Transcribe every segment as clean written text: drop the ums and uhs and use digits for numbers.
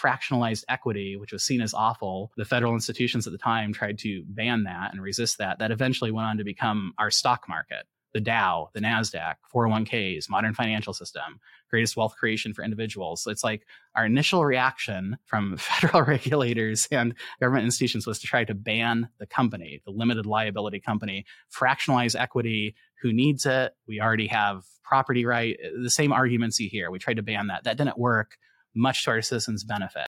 fractionalized equity, which was seen as awful. The federal institutions at the time tried to ban that and resist that. That eventually went on to become our stock market, the Dow, the NASDAQ, 401ks, modern financial system, greatest wealth creation for individuals. So it's like our initial reaction from federal regulators and government institutions was to try to ban the company, the limited liability company, fractionalize equity. Who needs it? We already have property right. The same arguments you hear. We tried to ban that. That didn't work, much to our citizens' benefit.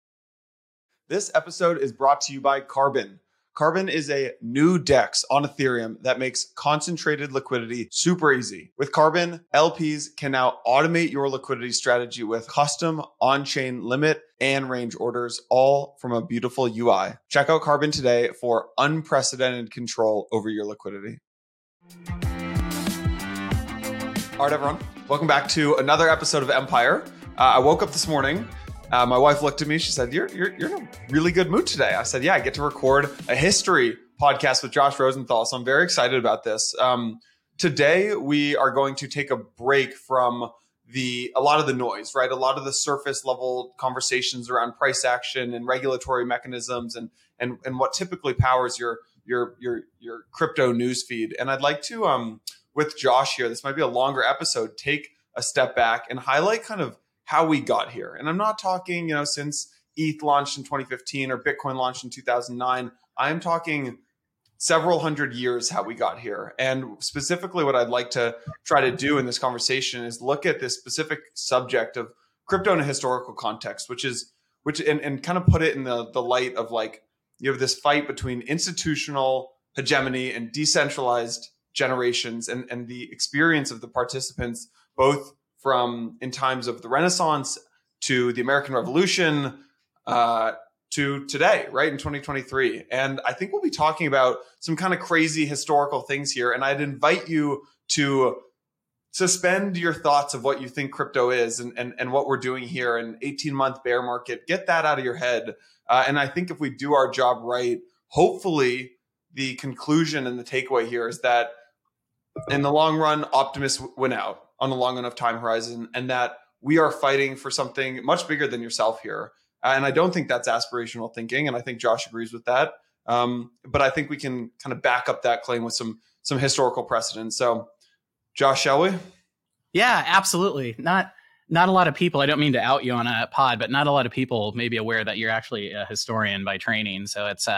This episode is brought to you by Carbon. Carbon is a new DEX on Ethereum that makes concentrated liquidity super easy. With Carbon, LPs can now automate your liquidity strategy with custom on-chain limit and range orders, all from a beautiful UI. Check out Carbon today for unprecedented control over your liquidity. All right, everyone, welcome back to another episode of Empire. I woke up this morning. My wife looked at me. She said, you're in a really good mood today. I said, yeah, I get to record a history podcast with Josh Rosenthal. So I'm very excited about this. Today, we are going to take a break from a lot of the noise, right? A lot of the surface level conversations around price action and regulatory mechanisms and what typically powers your crypto newsfeed. And I'd like to, with Josh here, this might be a longer episode, take a step back and highlight kind of how we got here. And I'm not talking, since ETH launched in 2015 or Bitcoin launched in 2009, I'm talking several hundred years how we got here. And specifically what I'd like to try to do in this conversation is look at this specific subject of crypto in a historical context, which kind of put it in the light of, like, you have this fight between institutional hegemony and decentralized generations and the experience of the participants, both from in times of the Renaissance to the American Revolution to today, right, in 2023. And I think we'll be talking about some kind of crazy historical things here. And I'd invite you to suspend your thoughts of what you think crypto is and what we're doing here, an 18-month bear market. Get that out of your head. And I think if we do our job right, hopefully the conclusion and the takeaway here is that in the long run, optimists win out on a long enough time horizon, and that we are fighting for something much bigger than yourself here. And I don't think that's aspirational thinking. And I think Josh agrees with that. But I think we can kind of back up that claim with some historical precedent. So Josh, shall we? Yeah, absolutely. Not a lot of people, I don't mean to out you on a pod, but not a lot of people may be aware that you're actually a historian by training. So it's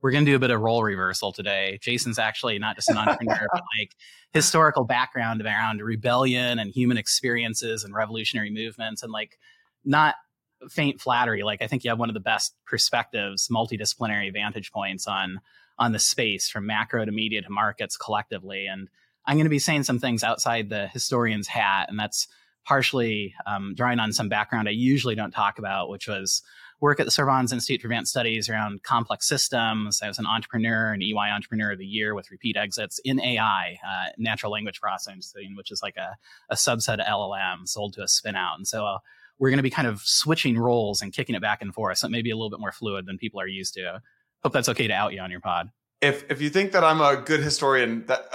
we're going to do a bit of role reversal today. Jason's actually not just an entrepreneur, but like historical background around rebellion and human experiences and revolutionary movements, and like not faint flattery. Like I think you have one of the best perspectives, multidisciplinary vantage points on the space from macro to media to markets collectively. And I'm going to be saying some things outside the historian's hat, and that's partially drawing on some background I usually don't talk about, which was work at the Sorbonne's Institute for Advanced Studies around complex systems. I was an entrepreneur, an EY Entrepreneur of the Year with repeat exits in AI, natural language processing, which is like a subset of LLM sold to a spin out. And so we're going to be kind of switching roles and kicking it back and forth. So it may be a little bit more fluid than people are used to. Hope that's okay to out you on your pod. If you think that I'm a good historian, that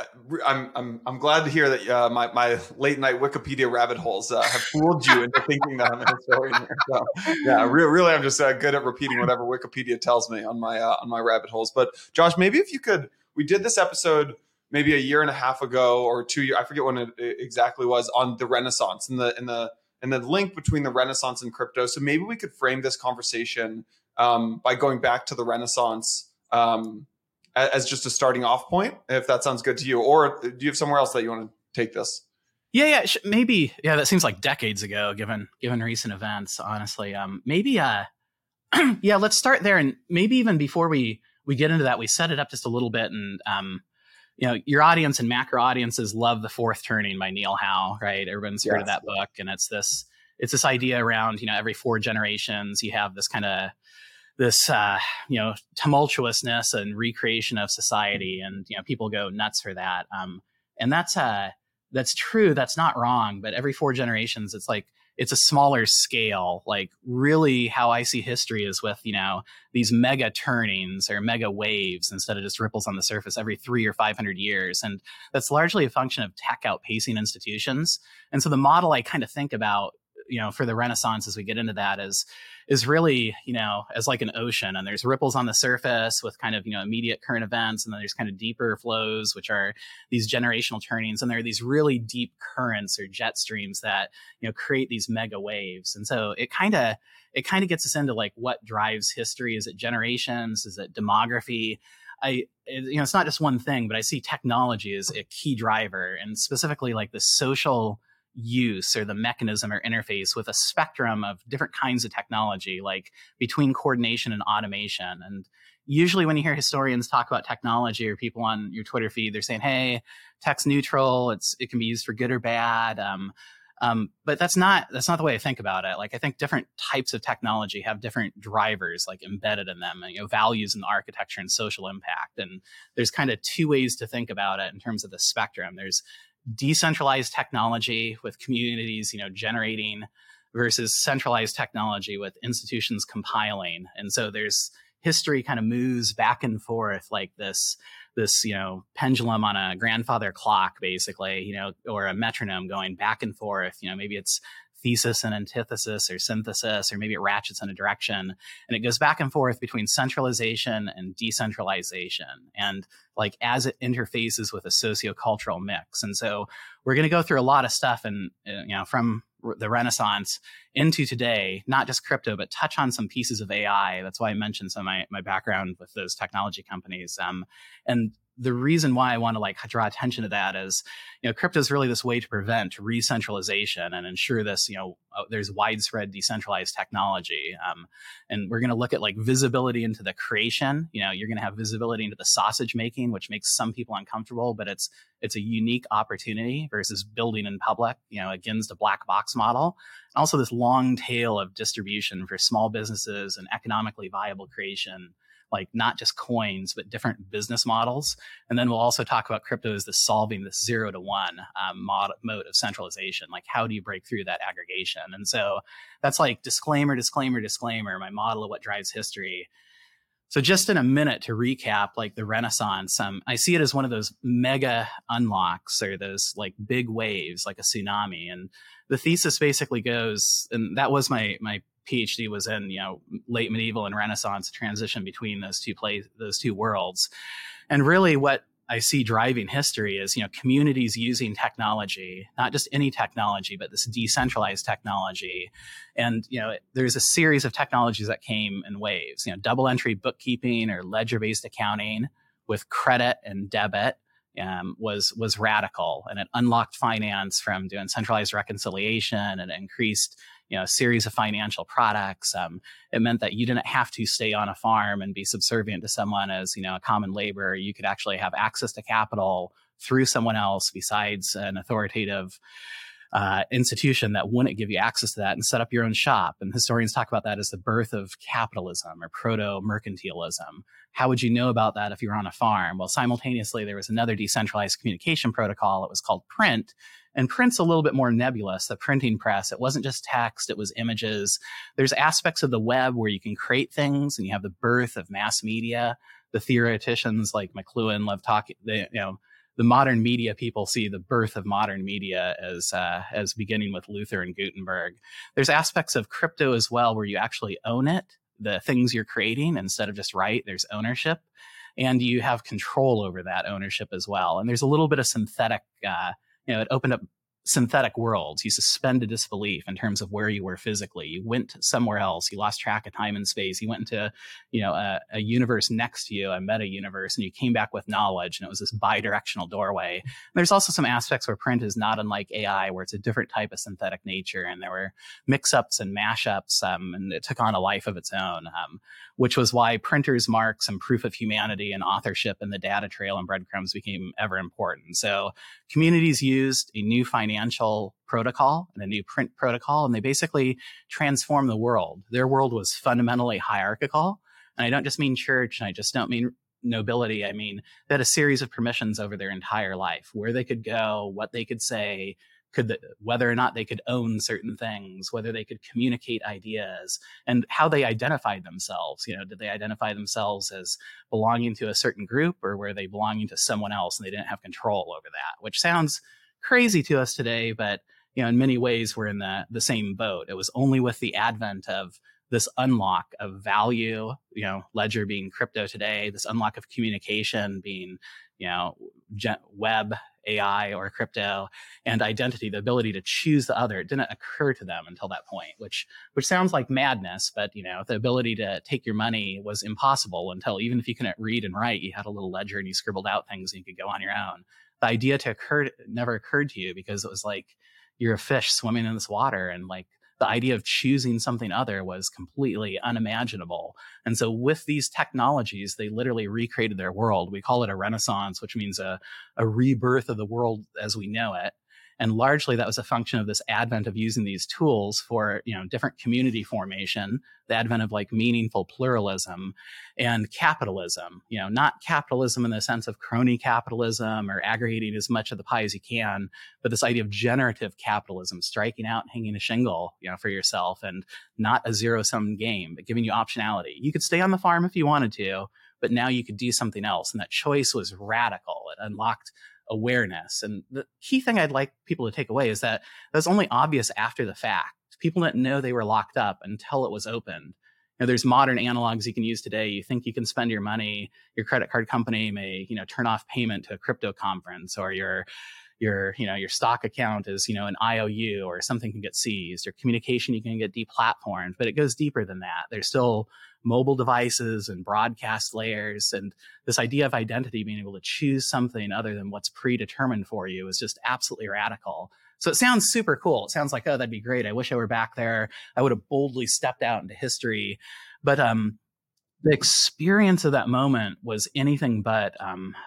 I'm glad to hear that my late night Wikipedia rabbit holes have fooled you into thinking that I'm a historian. So, yeah, really, I'm just good at repeating whatever Wikipedia tells me on my rabbit holes. But Josh, maybe if you could, we did this episode maybe a year and a half ago or 2 years, I forget when it exactly was, on the Renaissance and the link between the Renaissance and crypto. So maybe we could frame this conversation by going back to the Renaissance. As just a starting off point, if that sounds good to you, or do you have somewhere else that you want to take this? Yeah, maybe. Yeah, that seems like decades ago, given recent events. Honestly, maybe. Yeah, let's start there, and maybe even before we get into that, we set it up just a little bit, and your audience and macro audiences love The Fourth Turning by Neil Howe, right? Everyone's heard of that book, and it's this idea around every four generations you have this kind of this tumultuousness and recreation of society. And, people go nuts for that. And that's true. That's not wrong. But every four generations, it's like, it's a smaller scale. Like really how I see history is with, these mega turnings or mega waves instead of just ripples on the surface every 300 or 500 years. And that's largely a function of tech outpacing institutions. And so the model I kind of think about you know, for the Renaissance, as we get into that, is really, you know, as like an ocean, and there's ripples on the surface with kind of, you know, immediate current events, and then there's kind of deeper flows, which are these generational turnings, and there are these really deep currents or jet streams that, you know, create these mega waves. And so it kind of gets us into like what drives history. Is it generations? Is it demography? You know, it's not just one thing, but I see technology as a key driver, and specifically like the social use or the mechanism or interface with a spectrum of different kinds of technology, like between coordination and automation. And usually when you hear historians talk about technology, or people on your Twitter feed, they're saying, hey, tech's neutral. It can be used for good or bad. But that's not the way I think about it. Like, I think different types of technology have different drivers like embedded in them, and, you know, values in the architecture and social impact. And there's kind of two ways to think about it in terms of the spectrum. There's decentralized technology with communities, you know, generating, versus centralized technology with institutions compiling. And so there's history kind of moves back and forth like this, you know, pendulum on a grandfather clock, basically, you know, or a metronome going back and forth. You know, maybe it's thesis and antithesis or synthesis, or maybe it ratchets in a direction, and it goes back and forth between centralization and decentralization, and like as it interfaces with a sociocultural mix. And so we're going to go through a lot of stuff, and, you know, from the Renaissance into today, not just crypto, but touch on some pieces of AI. That's why I mentioned some of my background with those technology companies. And the reason why I want to like draw attention to that is, you know, crypto is really this way to prevent re-centralization and ensure this, you know, there's widespread decentralized technology. And we're going to look at like visibility into the creation. You know, you're going to have visibility into the sausage making, which makes some people uncomfortable, but it's a unique opportunity versus building in public, you know, against the black box model. And also this long tail of distribution for small businesses and economically viable creation, like not just coins, but different business models. And then we'll also talk about crypto as the solving this 0 to 1 mode of centralization. Like, how do you break through that aggregation? And so that's like disclaimer, my model of what drives history. So just in a minute to recap, like the Renaissance, I see it as one of those mega unlocks or those like big waves, like a tsunami. And the thesis basically goes, and that was my PhD was in, you know, late medieval and Renaissance, transition between those two worlds. And really what I see driving history is, you know, communities using technology, not just any technology, but this decentralized technology. And, you know, there's a series of technologies that came in waves, you know, double entry bookkeeping or ledger-based accounting with credit and debit. Was radical, and it unlocked finance from doing centralized reconciliation, and increased, you know, a series of financial products. It meant that you didn't have to stay on a farm and be subservient to someone as, you know, a common laborer. You could actually have access to capital through someone else besides an authoritative institution that wouldn't give you access to that, and set up your own shop. And historians talk about that as the birth of capitalism or proto-mercantilism. How would you know about that if you were on a farm? Well, simultaneously, there was another decentralized communication protocol. It was called print. And print's a little bit more nebulous, the printing press. It wasn't just text, it was images. There's aspects of the web where you can create things, and you have the birth of mass media. The theoreticians like McLuhan love talking, you know, the modern media people see the birth of modern media as beginning with Luther and Gutenberg. There's aspects of crypto as well where you actually own it, the things you're creating instead of just write, there's ownership, and you have control over that ownership as well. And there's a little bit of synthetic, you know, it opened up synthetic worlds. You suspended disbelief in terms of where you were physically. You went somewhere else. You lost track of time and space. You went into, you know, a universe next to you, a meta universe, and you came back with knowledge. And it was this bi-directional doorway. And there's also some aspects where print is not unlike AI, where it's a different type of synthetic nature. And there were mix-ups and mashups, and it took on a life of its own, which was why printers, marks, and proof of humanity and authorship and the data trail and breadcrumbs became ever important. So communities used a new financial protocol and a new print protocol, and they basically transformed the world. Their world was fundamentally hierarchical. And I don't just mean church, and I just don't mean nobility. I mean, they had a series of permissions over their entire life, where they could go, what they could say, whether or not they could own certain things, whether they could communicate ideas, and how they identified themselves. You know, did they identify themselves as belonging to a certain group, or were they belonging to someone else and they didn't have control over that, which sounds crazy to us today, but you know, in many ways, we're in the same boat. It was only with the advent of this unlock of value, you know, Ledger being crypto today, this unlock of communication being, you know, web, AI, or crypto, and identity, the ability to choose the other. It didn't occur to them until that point, which sounds like madness, but, you know, the ability to take your money was impossible until, even if you couldn't read and write, you had a little ledger and you scribbled out things and you could go on your own. The idea never occurred to you, because it was like you're a fish swimming in this water, and like the idea of choosing something other was completely unimaginable. And so with these technologies, they literally recreated their world. We call it a renaissance, which means a rebirth of the world as we know it. And largely that was a function of this advent of using these tools for, you know, different community formation, the advent of like meaningful pluralism and capitalism, you know, not capitalism in the sense of crony capitalism or aggregating as much of the pie as you can, but this idea of generative capitalism, striking out and hanging a shingle, you know, for yourself, and not a zero-sum game, but giving you optionality. You could stay on the farm if you wanted to, but now you could do something else. And that choice was radical. It unlocked awareness. And the key thing I'd like people to take away is that that was only obvious after the fact. People didn't know they were locked up until it was opened. You know, there's modern analogs you can use today. You think you can spend your money, your credit card company may, you know, turn off payment to a crypto conference, or your, you know, your stock account is, you know, an IOU or something can get seized, or communication you can get deplatformed. But it goes deeper than that. There's still mobile devices and broadcast layers, and this idea of identity, being able to choose something other than what's predetermined for you, is just absolutely radical. So it sounds super cool. It sounds like, oh, that'd be great. I wish I were back there. I would have boldly stepped out into history. But the experience of that moment was anything but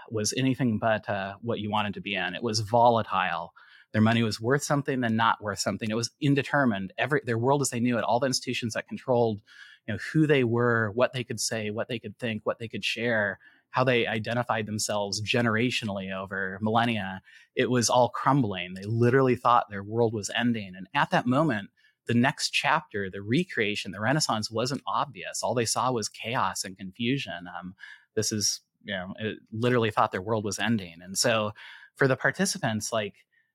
what you wanted to be in. It was volatile. Their money was worth something, then not worth something. It was indeterminate. Their world as they knew it, all the institutions that controlled, you know, who they were, what they could say, what they could think, what they could share, how they identified themselves generationally over millennia, it was all crumbling. They literally thought their world was ending. And at that moment, the next chapter, the recreation, the Renaissance, wasn't obvious. All they saw was chaos and confusion. This is, you know, it literally thought their world was ending. And so for the participants, like,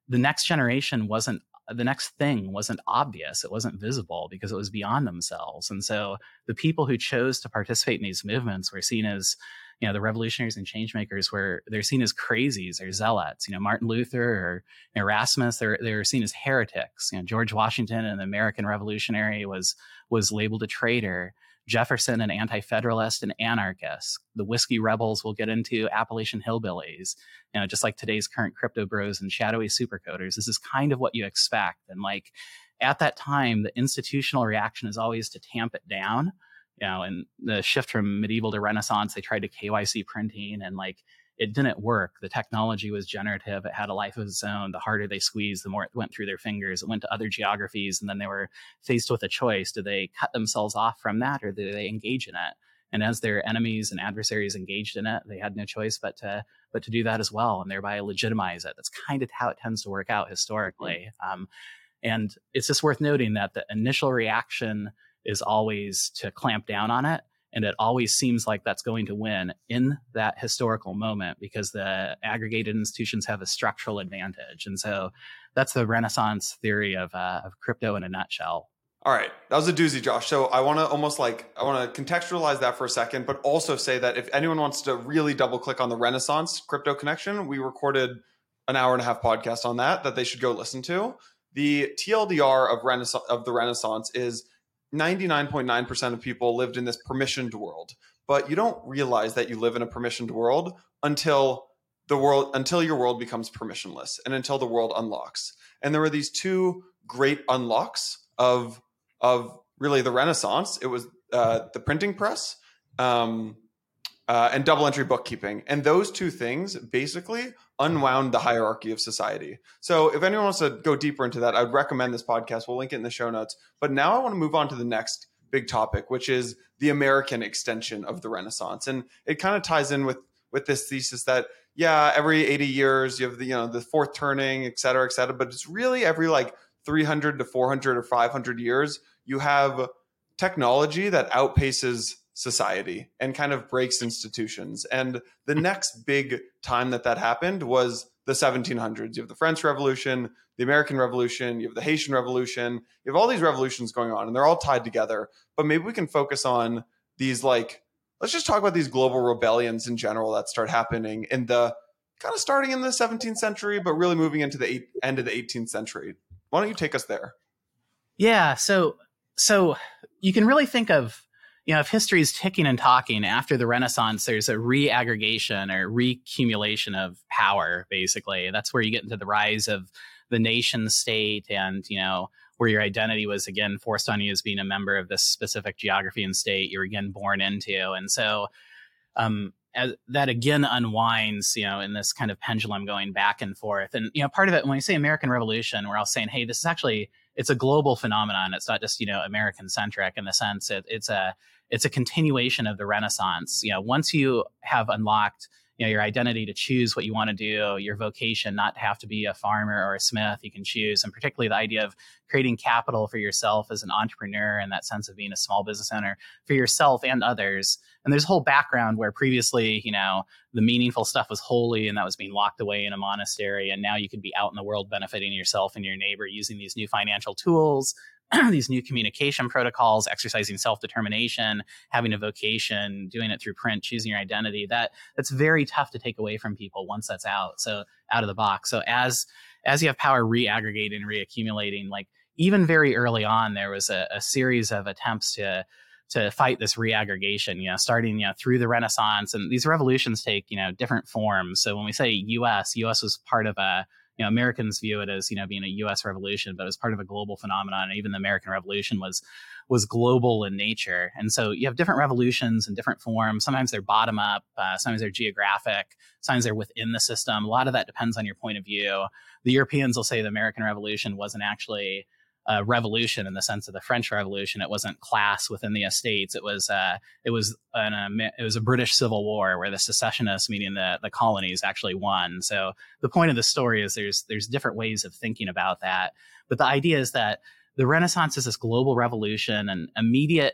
the next generation wasn't, the next thing wasn't obvious. It wasn't visible because it was beyond themselves. And so the people who chose to participate in these movements were seen as, you know, the revolutionaries and change makers, were, they're seen as crazies or zealots. You know, Martin Luther or Erasmus, they were seen as heretics. You know, George Washington, an American revolutionary, was labeled a traitor. Jefferson, an anti-federalist and anarchist. The whiskey rebels we'll get into, Appalachian hillbillies, you know, just like today's current crypto bros and shadowy supercoders. This is kind of what you expect. And like at that time, the institutional reaction is always to tamp it down, you know, and the shift from medieval to Renaissance, they tried to KYC printing, and like it didn't work. The technology was generative. It had a life of its own. The harder they squeezed, the more it went through their fingers. It went to other geographies, and then they were faced with a choice. Do they cut themselves off from that, or do they engage in it? And as their enemies and adversaries engaged in it, they had no choice but to do that as well, and thereby legitimize it. That's kind of how it tends to work out historically. And it's just worth noting that the initial reaction is always to clamp down on it. And it always seems like that's going to win in that historical moment, because the aggregated institutions have a structural advantage. And so that's the Renaissance theory of crypto in a nutshell. All right. That was a doozy, Josh. So I want to contextualize that for a second, but also say that if anyone wants to really double click on the Renaissance crypto connection, we recorded an hour and a half podcast on that they should go listen to. The TLDR of the Renaissance is 99.9% of people lived in this permissioned world, but you don't realize that you live in a permissioned world until your world becomes permissionless and until the world unlocks. And there were these two great unlocks of really the Renaissance. It was the printing press and double entry bookkeeping. And those two things basically unwound the hierarchy of society. So if anyone wants to go deeper into that, I would recommend this podcast. We'll link it in the show notes. But now I want to move on to the next big topic, which is the American extension of the Renaissance. And it kind of ties in with this thesis that, yeah, every 80 years you have the, you know, the fourth turning, et cetera, but it's really every like 300 to 400 or 500 years, you have technology that outpaces society and kind of breaks institutions. And the next big time that happened was the 1700s. You have the French Revolution, the American Revolution, you have the Haitian Revolution, you have all these revolutions going on and they're all tied together. But maybe we can focus on these, like, let's just talk about these global rebellions in general that start happening in the kind of starting in the 17th century, but really moving into the end of the 18th century. Why don't you take us there? Yeah. So you can really think of, if history is ticking and talking, after the Renaissance, there's a re-aggregation or re-cumulation of power, basically. That's where you get into the rise of the nation state and, where your identity was again forced on you as being a member of this specific geography and state you were again born into. And so as that again unwinds, in this kind of pendulum going back and forth. And, part of it, when we say American Revolution, we're all saying, hey, this is actually, it's a global phenomenon. It's not just, American centric in the sense it's a continuation of the Renaissance. Once you have unlocked, your identity to choose what you want to do, your vocation, not have to be a farmer or a smith, you can choose. And particularly the idea of creating capital for yourself as an entrepreneur and that sense of being a small business owner for yourself and others. And there's a whole background where previously, the meaningful stuff was holy and that was being locked away in a monastery. And now you could be out in the world benefiting yourself and your neighbor using these new financial tools, these new communication protocols, exercising self-determination, having a vocation, doing it through print, choosing your identity. That's very tough to take away from people once that's out. So out of the box. So as you have power re-aggregating, reaccumulating, like even very early on, there was a series of attempts to fight this reaggregation, starting, through the Renaissance. And these revolutions take, different forms. So when we say U.S. was part of a, Americans view it as, being a U.S. revolution, but it was part of a global phenomenon. And even the American Revolution was global in nature. And so you have different revolutions in different forms. Sometimes they're bottom up, sometimes they're geographic, sometimes they're within the system. A lot of that depends on your point of view. The Europeans will say the American Revolution wasn't actually a revolution in the sense of the French Revolution. It wasn't class within the estates. It was a British Civil War where the secessionists, meaning the colonies, actually won. So the point of the story is there's different ways of thinking about that. But the idea is that the Renaissance is this global revolution, and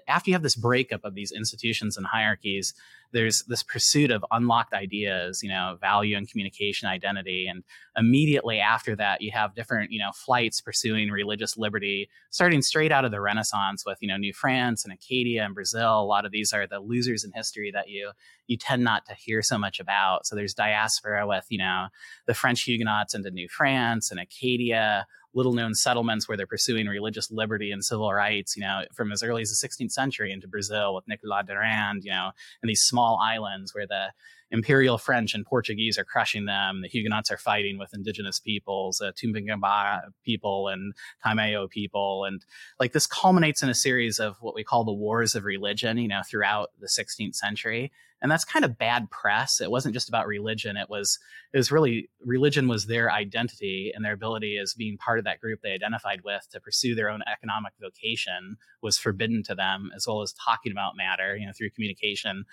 after you have this breakup of these institutions and hierarchies, there's this pursuit of unlocked ideas, value and communication, identity. And immediately after that, you have different, flights pursuing religious liberty, starting straight out of the Renaissance with, New France and Acadia and Brazil. A lot of these are the losers in history that you tend not to hear so much about. So there's diaspora with, the French Huguenots into New France and Acadia, little known settlements where they're pursuing religious liberty and civil rights, from as early as the 16th century into Brazil with Nicolas Durand, and these small islands where the imperial French and Portuguese are crushing them. The Huguenots are fighting with indigenous peoples, the Tupinambá people and Taimayo people. And like this culminates in a series of what we call the wars of religion, throughout the 16th century. And that's kind of bad press. It wasn't just about religion. It was really, religion was their identity, and their ability as being part of that group they identified with to pursue their own economic vocation was forbidden to them, as well as talking about matter, through communication.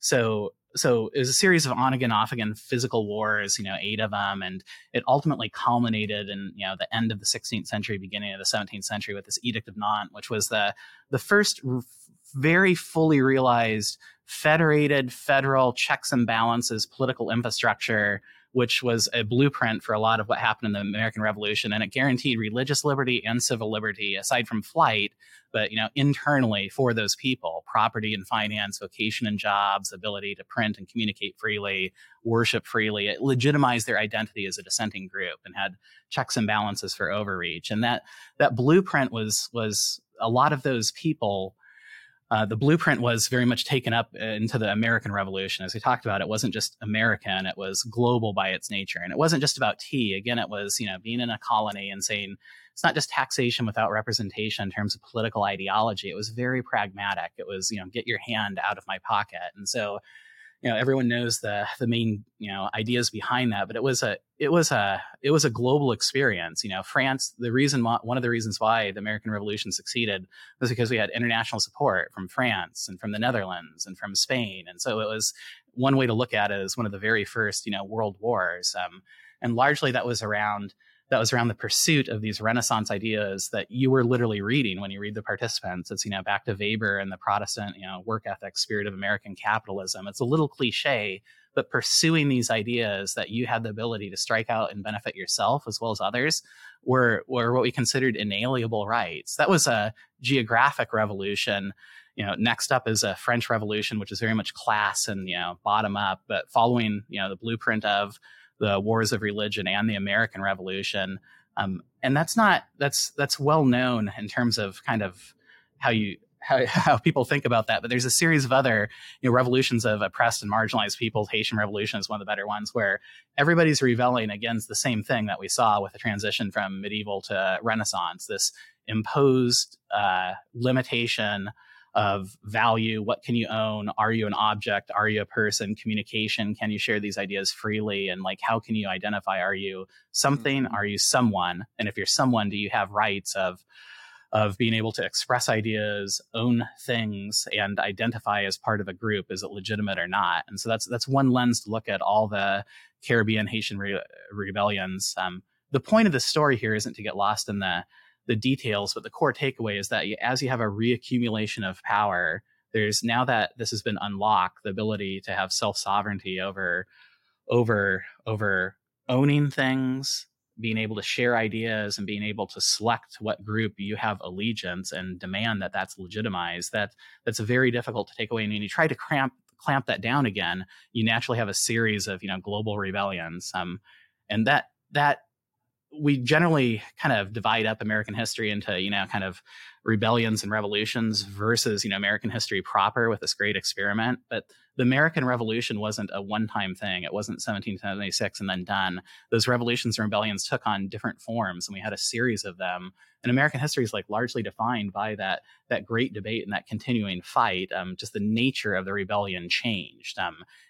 So it was a series of on again, off again physical wars, 8 of them. And it ultimately culminated in, the end of the 16th century, beginning of the 17th century with this Edict of Nantes, which was the first very fully realized federated federal checks and balances political infrastructure, which was a blueprint for a lot of what happened in the American Revolution. And it guaranteed religious liberty and civil liberty, aside from flight, but, internally for those people, property and finance, vocation and jobs, ability to print and communicate freely, worship freely. It legitimized their identity as a dissenting group and had checks and balances for overreach. And that blueprint was a lot of those people. The blueprint was very much taken up into the American Revolution. As we talked about, it wasn't just American, it was global by its nature. And it wasn't just about tea. Again, it was, being in a colony and saying, it's not just taxation without representation in terms of political ideology. It was very pragmatic. It was, get your hand out of my pocket. And so, everyone knows the main, ideas behind that, but it was a global experience. France, one of the reasons why the American Revolution succeeded was because we had international support from France and from the Netherlands and from Spain. And so it was, one way to look at it, as one of the very first, world wars. And largely that was around that was around the pursuit of these Renaissance ideas that you were literally reading when you read the participants. It's, back to Weber and the Protestant, work ethic, spirit of American capitalism. It's a little cliche, but pursuing these ideas that you had the ability to strike out and benefit yourself as well as others were what we considered inalienable rights. That was a geographic revolution. Next up is a French Revolution, which is very much class and, bottom up, but following, the blueprint of the wars of religion and the American Revolution. And that's well known in terms of kind of how people think about that. But there's a series of other, revolutions of oppressed and marginalized people. Haitian Revolution is one of the better ones, where everybody's rebelling against the same thing that we saw with the transition from medieval to Renaissance, this imposed limitation of value. What can you own? Are you an object? Are you a person? Communication. Can you share these ideas freely? And how can you identify? Are you something? Are you someone? And if you're someone, do you have rights of being able to express ideas, own things, and identify as part of a group? Is it legitimate or not? And so that's one lens to look at all the Caribbean, Haitian rebellions. The point of the story here isn't to get lost in the details, but the core takeaway is that as you have a reaccumulation of power, there's, now that this has been unlocked, the ability to have self-sovereignty over owning things, being able to share ideas, and being able to select what group you have allegiance and demand that that's legitimized. That's very difficult to take away. And when you try to clamp that down again, you naturally have a series of, global rebellions. And that we generally kind of divide up American history into, kind of rebellions and revolutions versus, American history proper with this great experiment. But the American Revolution wasn't a one-time thing. It wasn't 1776 and then done. Those revolutions and rebellions took on different forms, and we had a series of them. And American history is largely defined by that great debate and that continuing fight. Just the nature of the rebellion changed.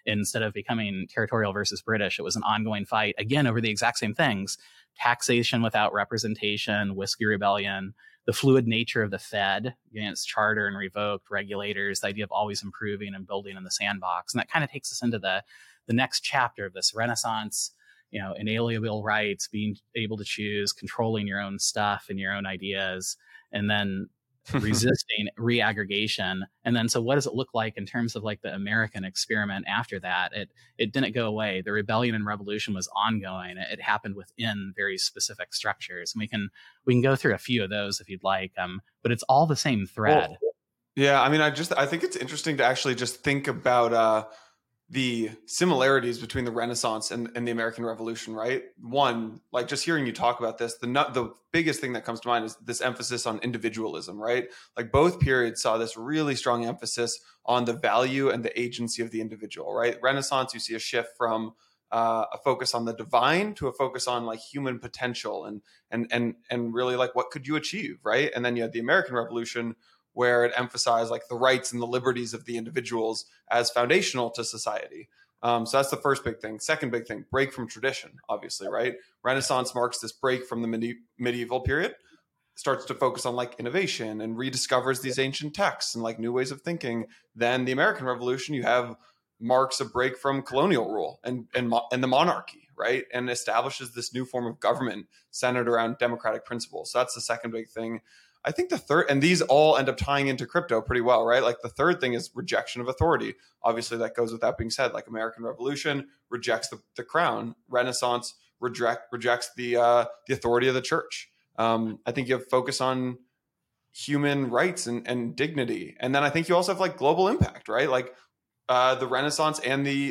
Instead of becoming territorial versus British, it was an ongoing fight, again, over the exact same things. Taxation without representation, Whiskey Rebellion, the fluid nature of the Fed, its charter and revoked, regulators, the idea of always improving and building in the sandbox. And that kind of takes us into the next chapter of this Renaissance, inalienable rights, being able to choose, controlling your own stuff and your own ideas, and then resisting reaggregation. And then, so what does it look like in terms of the American experiment after that? It didn't go away. The rebellion and revolution was ongoing. It happened within very specific structures, and we can go through a few of those if you'd like. But it's all the same thread. Well, yeah, I think it's interesting to actually just think about the similarities between the Renaissance and the American Revolution, right? One, just hearing you talk about this, the biggest thing that comes to mind is this emphasis on individualism, right? Both periods saw this really strong emphasis on the value and the agency of the individual, right? Renaissance, you see a shift from a focus on the divine to a focus on human potential and really what could you achieve, right? And then you had the American Revolution, where it emphasized the rights and the liberties of the individuals as foundational to society. So that's the first big thing. Second big thing, break from tradition, obviously, right? Renaissance marks this break from the medieval period, starts to focus on innovation and rediscovers these ancient texts and new ways of thinking. Then the American Revolution, you have marks a break from colonial rule and the monarchy, right? And establishes this new form of government centered around democratic principles. So that's the second big thing. I think the third, and these all end up tying into crypto pretty well, right? The third thing is rejection of authority. Obviously, that goes without being said. American Revolution rejects the crown. Renaissance rejects the authority of the church. I think you have focus on human rights and dignity, and then I think you also have global impact, right? The Renaissance and the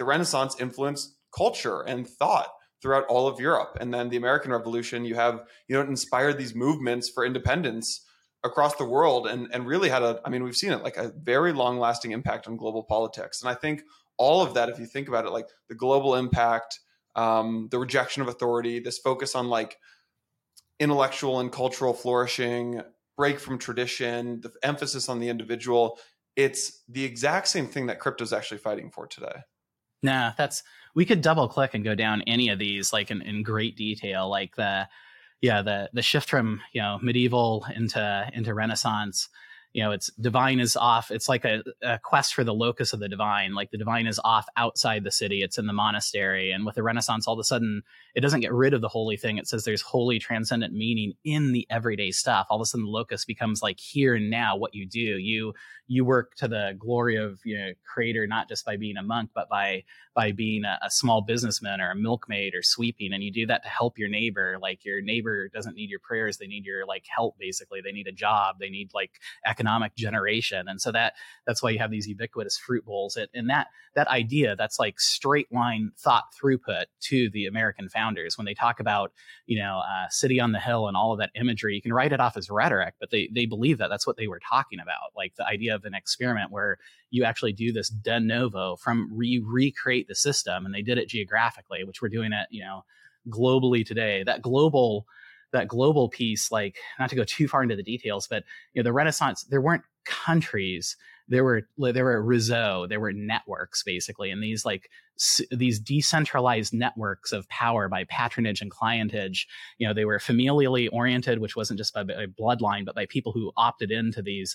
Renaissance influenced culture and thought throughout all of Europe. And then the American Revolution, you have, it inspired these movements for independence across the world and really had we've seen it, a very long lasting impact on global politics. And I think all of that, if you think about it, the global impact, the rejection of authority, this focus on intellectual and cultural flourishing, break from tradition, the emphasis on the individual, it's the exact same thing that crypto is actually fighting for today. Nah, we could double click and go down any of these in great detail, the shift from medieval into Renaissance. you know, it's divine is off. It's like a quest for the locus of the divine. Like the divine is off outside the city. It's in the monastery. And with the Renaissance, all of a sudden, it doesn't get rid of the holy thing. It says there's holy transcendent meaning in the everyday stuff. All of a sudden, the locus becomes like here and now, what you do. You work to the glory of, you know, Creator, not just by being a monk, but by being a small businessman or a milkmaid or sweeping. And you do that to help your neighbor. Like your neighbor doesn't need your prayers. They need your like help, basically. They need a job. They need like economic generation. And so that's why you have these ubiquitous fruit bowls. And that idea, that's like straight line thought throughput to the American founders. When they talk about, you know, city on the hill and all of that imagery, you can write it off as rhetoric, but they believe that that's what they were talking about. Like the idea of an experiment where you actually do this de novo from recreate the system. And they did it geographically, which we're doing it, you know, globally today. That global piece, like not to go too far into the details, but you know, the Renaissance, there weren't countries. There were réseaux, there were networks basically, and these like these decentralized networks of power by patronage and clientage. You know, they were familially oriented, which wasn't just by bloodline, but by people who opted into these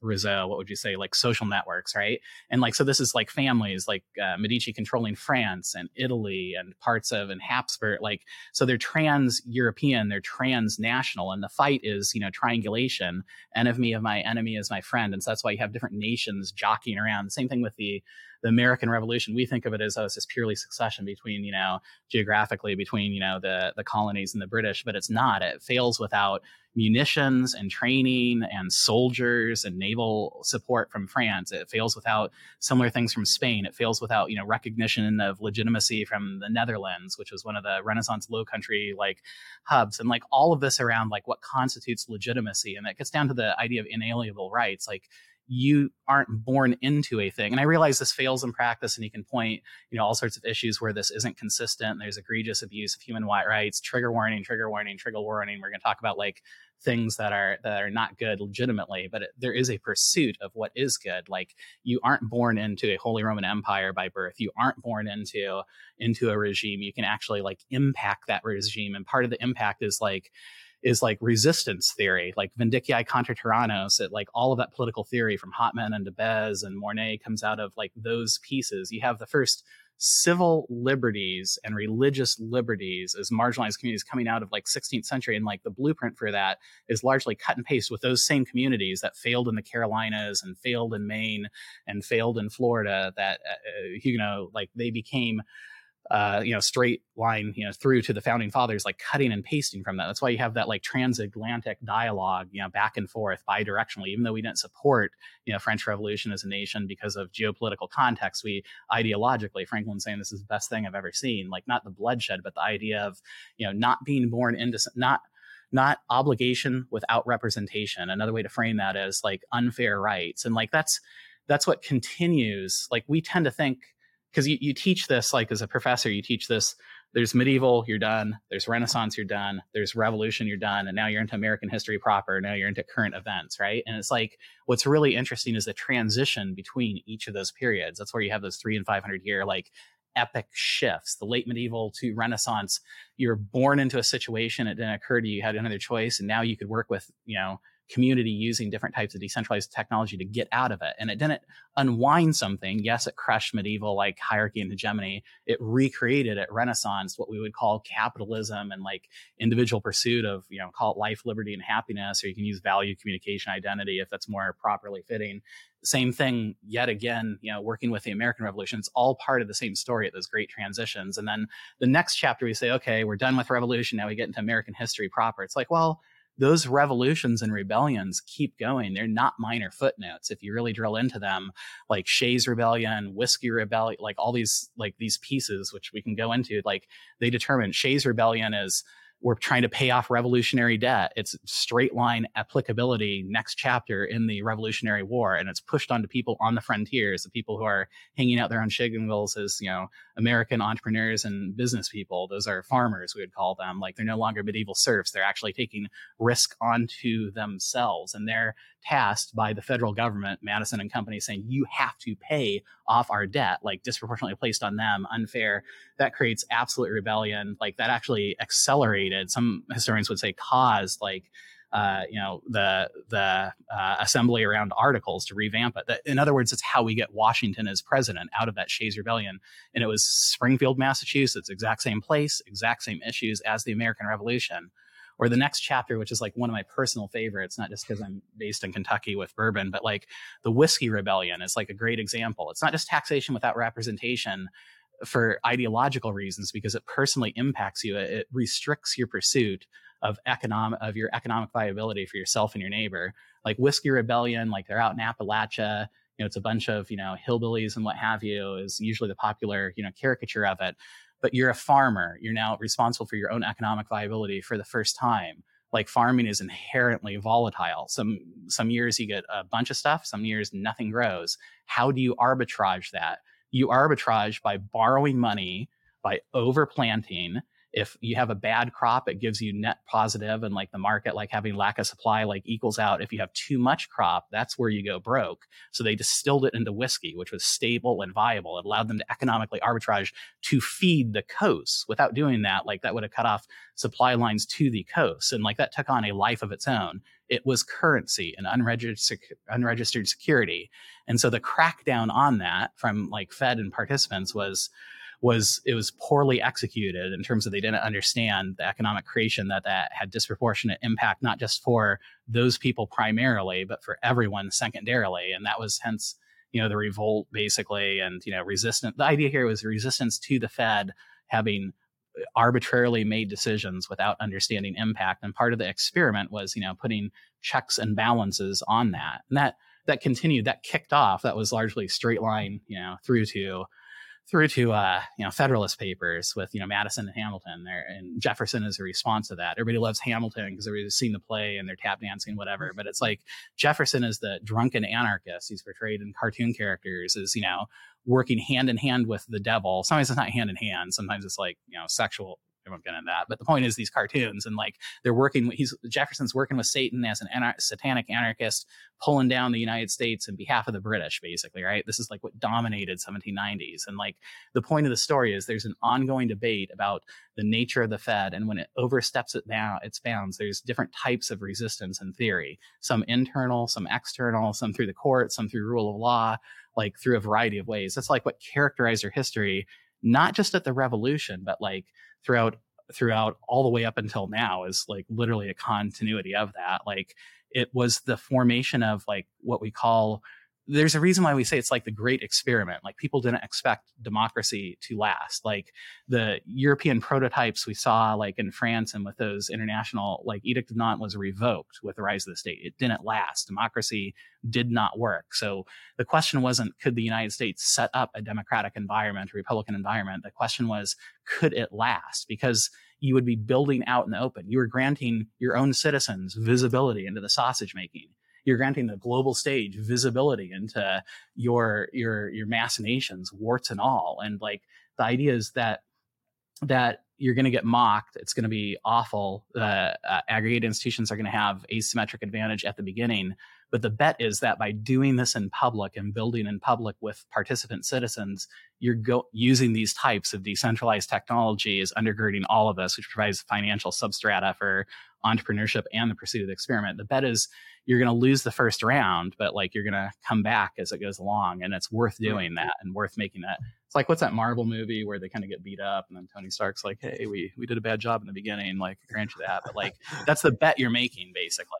Réseau, what would you say, like social networks, right? And like, so this is like families, like Medici controlling France and Italy and parts of and Habsburg, like, so they're trans-European, they're transnational, and the fight is, you know, triangulation, enemy of my enemy is my friend. And so that's why you have different nations jockeying around. The same thing with the American Revolution. We think of it as, oh, it's just purely succession between, you know, geographically between, you know, the colonies and the British, but it's not. It fails without munitions and training and soldiers and naval support from France. It fails without similar things from Spain. It fails without, you know, recognition of legitimacy from the Netherlands, which was one of the Renaissance Low Country like hubs, and like all of this around like what constitutes legitimacy. And that gets down to the idea of inalienable rights. Like, you aren't born into a thing. And I realize this fails in practice, and you can point, you know, all sorts of issues where this isn't consistent. There's egregious abuse of human rights, trigger warning. We're going to talk about like things that are not good legitimately, but there is a pursuit of what is good. Like, you aren't born into a Holy Roman Empire by birth. You aren't born into a regime. You can actually like impact that regime. And part of the impact is like resistance theory, like Vindicii contra tyrannos, it like all of that political theory from Hotman and Debes and Mornay comes out of like those pieces. You have the first civil liberties and religious liberties as marginalized communities coming out of like 16th century. And like the blueprint for that is largely cut and paste with those same communities that failed in the Carolinas and failed in Maine and failed in Florida, that, you know, like they became, you know, straight line, you know, through to the founding fathers, like cutting and pasting from that. That's why you have that like transatlantic dialogue, you know, back and forth bidirectionally. Even though we didn't support, you know, French Revolution as a nation because of geopolitical context, we ideologically, Franklin's saying this is the best thing I've ever seen, like not the bloodshed, but the idea of, you know, not being born into, not obligation without representation. Another way to frame that is like unfair rights. And like, that's what continues. Like, we tend to think, because you teach this, like as a professor, you teach this, there's medieval, you're done, there's Renaissance, you're done, there's revolution, you're done, and now you're into American history proper, now you're into current events, right? And it's like, what's really interesting is the transition between each of those periods. That's where you have those 300- and 500-year like epic shifts. The late medieval to Renaissance, you're born into a situation, it didn't occur to you, you had another choice, and now you could work with, you know, community using different types of decentralized technology to get out of it. And it didn't unwind something. Yes, it crushed medieval like hierarchy and hegemony. It recreated at Renaissance what we would call capitalism and like individual pursuit of, you know, call it life, liberty, and happiness, or you can use value, communication, identity, if that's more properly fitting. Same thing yet again, you know, working with the American Revolution. It's all part of the same story at those great transitions. And then the next chapter we say, okay, we're done with revolution. Now we get into American history proper. It's like, well, those revolutions and rebellions keep going. They're not minor footnotes. If you really drill into them, like Shays Rebellion, Whiskey Rebellion, like all these, like these pieces, which we can go into, like they determine Shays Rebellion is, we're trying to pay off revolutionary debt. It's straight line applicability next chapter in the Revolutionary War. And it's pushed onto people on the frontiers, the people who are hanging out their own shinglets as, you know, American entrepreneurs and business people. Those are farmers, we would call them. Like, they're no longer medieval serfs. They're actually taking risk onto themselves. And they're tasked by the federal government, Madison and company, saying, you have to pay off our debt, like disproportionately placed on them, unfair. That creates absolute rebellion. Like, that actually accelerates. Some historians would say caused like the assembly around articles to revamp it. That, in other words, it's how we get Washington as president out of that Shays Rebellion. And it was Springfield, Massachusetts, exact same place, exact same issues as the American Revolution. Or the next chapter, which is like one of my personal favorites, not just because I'm based in Kentucky with bourbon, but like the Whiskey Rebellion is like a great example. It's not just taxation without representation for ideological reasons, because it personally impacts you. It restricts your pursuit of your economic viability for yourself and your neighbor. Like Whiskey Rebellion, like they're out in Appalachia. You know, it's a bunch of, you know, hillbillies and what have you is usually the popular, you know, caricature of it. But you're a farmer. You're now responsible for your own economic viability for the first time. Like farming is inherently volatile. Some years you get a bunch of stuff. Some years nothing grows. How do you arbitrage that? You arbitrage by borrowing money, by overplanting. If you have a bad crop, it gives you net positive, and like the market, like having lack of supply, like equals out. If you have too much crop, that's where you go broke. So they distilled it into whiskey, which was stable and viable. It allowed them to economically arbitrage to feed the coast. Without doing that, like that would have cut off supply lines to the coast. And like that took on a life of its own. It was currency and unregistered security. And so the crackdown on that from like Fed and participants was poorly executed in terms of they didn't understand the economic creation that had disproportionate impact, not just for those people primarily, but for everyone secondarily. And that was hence, you know, the revolt basically, and, you know, resistance. The idea here was resistance to the Fed having arbitrarily made decisions without understanding impact. And part of the experiment was, you know, putting checks and balances on that. And that continued, that kicked off. That was largely straight line, you know, through to you know, Federalist Papers with, you know, Madison and Hamilton there, and Jefferson is a response to that. Everybody loves Hamilton because everybody's seen the play and they're tap dancing, whatever. But it's like Jefferson is the drunken anarchist. He's portrayed in cartoon characters as, you know, working hand in hand with the devil. Sometimes it's not hand in hand. Sometimes it's like, you know, sexual. I won't get into that. But the point is these cartoons and like they're working. Jefferson's working with Satan as an satanic anarchist, pulling down the United States in behalf of the British, basically. Right. This is like what dominated 1790s. And like the point of the story is there's an ongoing debate about the nature of the Fed. And when it oversteps its bounds, there's different types of resistance in theory, some internal, some external, some through the court, some through rule of law, like through a variety of ways. That's like what characterized their history, not just at the revolution, but like throughout all the way up until now is like literally a continuity of that. Like it was the formation of like what we call, there's a reason why we say it's like the great experiment. Like people didn't expect democracy to last. Like the European prototypes we saw like in France and with those international, like Edict of Nantes was revoked with the rise of the state. It didn't last. Democracy did not work. So the question wasn't, could the United States set up a democratic environment, a Republican environment? The question was, could it last? Because you would be building out in the open. You were granting your own citizens visibility into the sausage making. You're granting the global stage visibility into your machinations, warts and all. And like the idea is that you're going to get mocked. It's going to be awful. Aggregated institutions are going to have asymmetric advantage at the beginning. But the bet is that by doing this in public and building in public with participant citizens, you're using these types of decentralized technology is undergirding all of this, which provides financial substrata for entrepreneurship and the pursuit of the experiment. The bet is you're going to lose the first round, but like you're going to come back as it goes along. And it's worth doing that and worth making that. It's like, what's that Marvel movie where they kind of get beat up and then Tony Stark's like, hey, we did a bad job in the beginning. Like, grant you that. But like, that's the bet you're making, basically.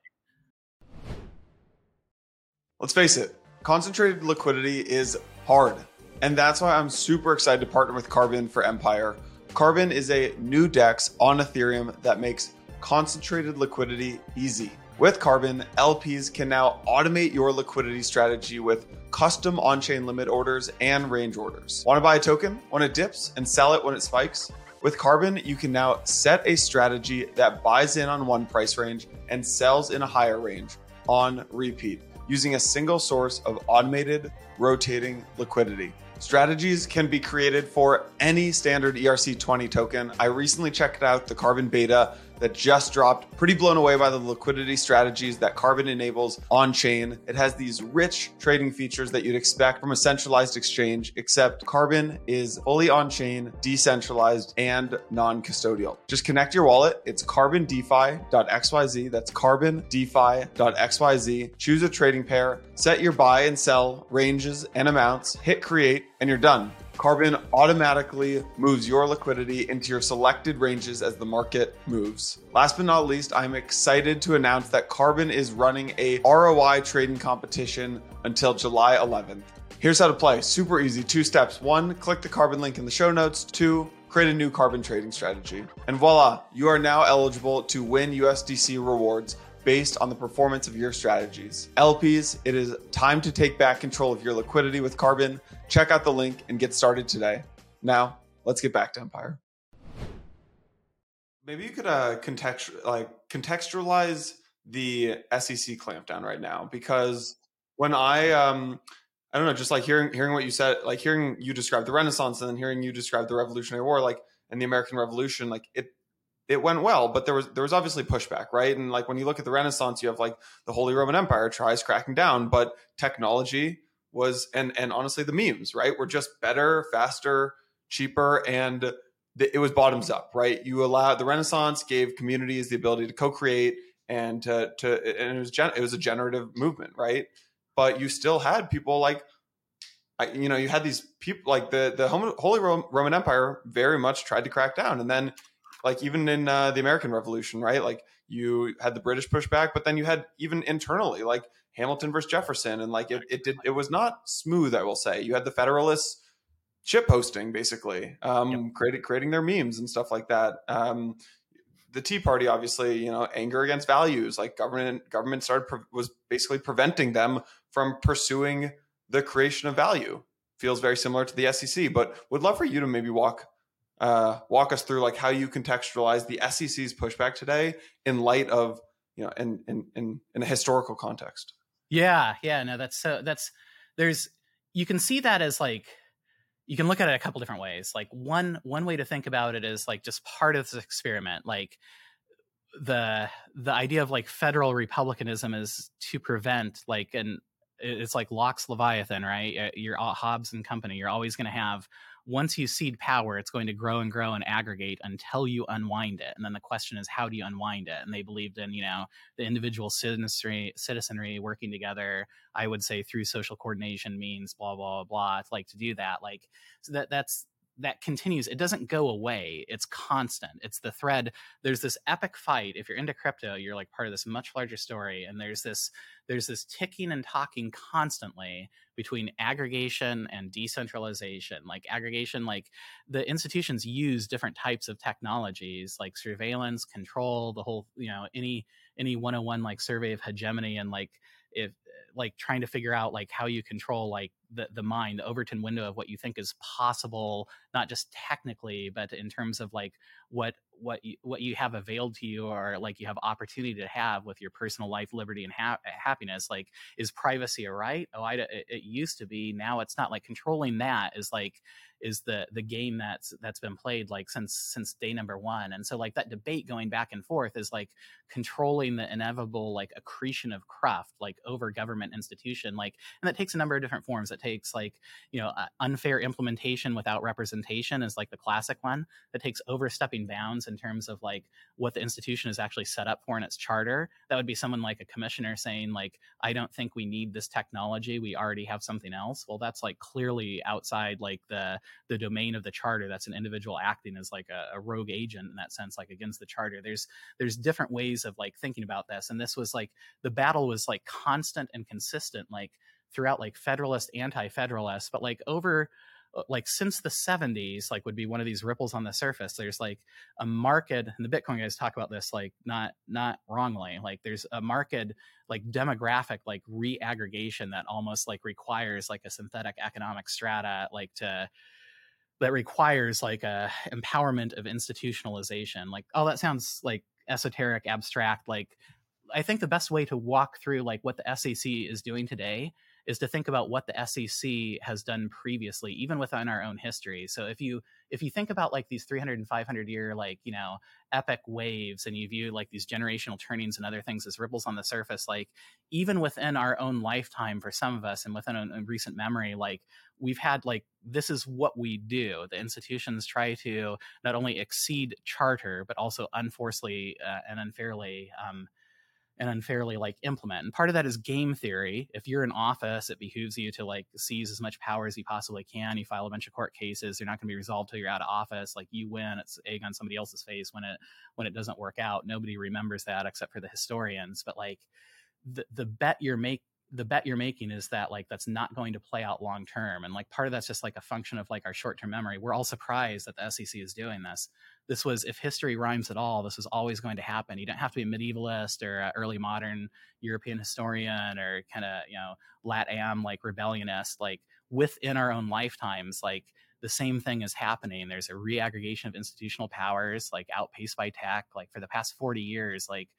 Let's face it, concentrated liquidity is hard. And that's why I'm super excited to partner with Carbon for Empire. Carbon is a new DEX on Ethereum that makes concentrated liquidity easy. With Carbon, LPs can now automate your liquidity strategy with custom on-chain limit orders and range orders. Want to buy a token when it dips and sell it when it spikes? With Carbon, you can now set a strategy that buys in on one price range and sells in a higher range on repeat, using a single source of automated rotating liquidity. Strategies can be created for any standard ERC20 token. I recently checked out the Carbon beta that just dropped. Pretty blown away by the liquidity strategies that Carbon enables on chain. It has these rich trading features that you'd expect from a centralized exchange, except Carbon is fully on chain, decentralized, and non-custodial. Just connect your wallet. It's carbondefi.xyz. That's carbondefi.xyz. Choose a trading pair, set your buy and sell ranges and amounts, hit create, and you're done. Carbon automatically moves your liquidity into your selected ranges as the market moves. Last but not least, I'm excited to announce that Carbon is running a ROI trading competition until July 11th. Here's how to play. Super easy. 2 steps. 1, click the Carbon link in the show notes. 2, create a new Carbon trading strategy. And voila, you are now eligible to win USDC rewards based on the performance of your strategies. LPs, it is time to take back control of your liquidity with Carbon. Check out the link and get started today. Now, let's get back to Empire. Maybe you could contextualize the SEC clampdown right now, because when I don't know, just like hearing what you said, like hearing you describe the Renaissance and then hearing you describe the Revolutionary War, like, and the American Revolution, like it went well, but there was obviously pushback, right? And like when you look at the Renaissance, you have like the Holy Roman Empire tries cracking down, but technology was, and honestly the memes, right, were just better, faster, cheaper, and it was bottoms up, right? The Renaissance gave communities the ability to co-create and and it was a generative movement, right? But you still had people like, you had these people like the Holy Roman Empire very much tried to crack down, and then, like even in the American Revolution, right? Like you had the British pushback, but then you had even internally, like Hamilton versus Jefferson, and like it was not smooth. I will say you had the Federalists shitposting, basically, creating their memes and stuff like that. The Tea Party, obviously, anger against values, like government was basically preventing them from pursuing the creation of value. Feels very similar to the SEC, but would love for you to maybe walk us through like how you contextualize the SEC's pushback today in light of, in a historical context. Yeah, no, you can see that as like, you can look at it a couple different ways. Like one way to think about it is like just part of this experiment. Like the idea of like federal republicanism is to prevent like, and it's like Locke's Leviathan, right? You're Hobbes and company. You're always going to have, once you cede power, it's going to grow and aggregate until you unwind it. And then the question is, how do you unwind it? And they believed in, the individual citizenry working together, I would say through social coordination means blah, blah, blah. It's like to do that. Like, so that continues. It doesn't go away. It's constant. It's the thread. There's this epic fight. If you're into crypto, you're like part of this much larger story. And there's this ticking and talking constantly between aggregation and decentralization. Like aggregation, like the institutions use different types of technologies, like surveillance, control, the whole, any 101 like survey of hegemony, and like if like trying to figure out like how you control like the mind, the Overton window of what you think is possible, not just technically, but in terms of like what you have availed to you, or like you have opportunity to have with your personal life, liberty, and happiness. Like, is privacy a right? Oh, it used to be. Now it's not. Like controlling that is like is the game that's been played like since day number one. And so like that debate going back and forth is like controlling the inevitable like accretion of cruft like over government institution, like, and that takes a number of different forms. It takes like unfair implementation without representation is like the classic one. That takes overstepping bounds in terms of like what the institution is actually set up for in its charter. That would be someone like a commissioner saying like, I don't think we need this technology, we already have something else. Well, that's like clearly outside like the domain of the charter. That's an individual acting as like a rogue agent in that sense, like against the charter. There's different ways of like thinking about this, and this was like the battle was like constant and consistent like throughout, like Federalist, anti-Federalist, but like over like since the 70s, like would be one of these ripples on the surface. There's like a marked, and the Bitcoin guys talk about this, like not wrongly, like there's a marked like demographic, like re-aggregation that almost like requires like a synthetic economic strata, like that requires like a empowerment of institutionalization. Like, oh, that sounds like esoteric, abstract, like I think the best way to walk through like what the SEC is doing today is to think about what the SEC has done previously, even within our own history. So if you think about like these 300 and 500 year, like, you know, epic waves, and you view like these generational turnings and other things as ripples on the surface, like even within our own lifetime for some of us and within a recent memory, like we've had like, this is what we do. The institutions try to not only exceed charter, but also unforcefully and unfairly, like implement. And part of that is game theory. If you're in office, it behooves you to like seize as much power as you possibly can. You file a bunch of court cases. They're not going to be resolved till you're out of office. Like you win, it's egg on somebody else's face when it doesn't work out. Nobody remembers that except for the historians. But like the bet you're making is that like that's not going to play out long term. And like part of that's just like a function of like our short term memory. We're all surprised that the SEC is doing this. This was, if history rhymes at all, this was always going to happen. You don't have to be a medievalist or an early modern European historian or kind of, you know, LatAm like rebellionist. Like within our own lifetimes, like the same thing is happening. There's a reaggregation of institutional powers, like outpaced by tech. Like for the past 40 years, like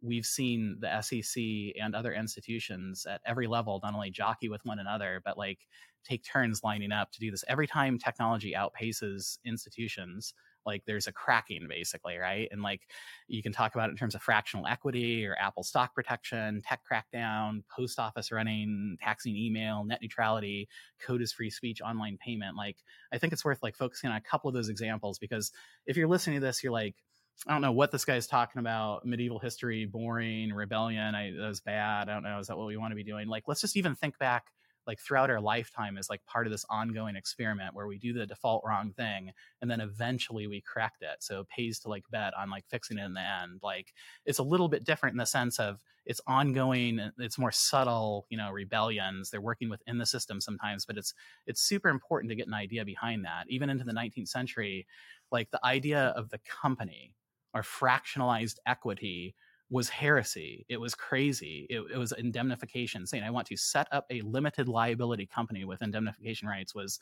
we've seen the SEC and other institutions at every level not only jockey with one another, but like take turns lining up to do this. Every time technology outpaces institutions, like there's a cracking basically, right? And like you can talk about it in terms of fractional equity or Apple stock protection, tech crackdown, post office running, taxing email, net neutrality, code is free speech, online payment. Like I think it's worth like focusing on a couple of those examples, because if you're listening to this, you're like, I don't know what this guy's talking about. Medieval history, boring, rebellion. That was bad. I don't know. Is that what we want to be doing? Like, let's just even think back, like throughout our lifetime is like part of this ongoing experiment where we do the default wrong thing and then eventually we correct it. So it pays to like bet on like fixing it in the end. Like it's a little bit different in the sense of it's ongoing. It's more subtle, you know, rebellions. They're working within the system sometimes, but it's super important to get an idea behind that. Even into the 19th century, like the idea of the company or fractionalized equity was heresy. It was crazy. It was indemnification, saying I want to set up a limited liability company with indemnification rights was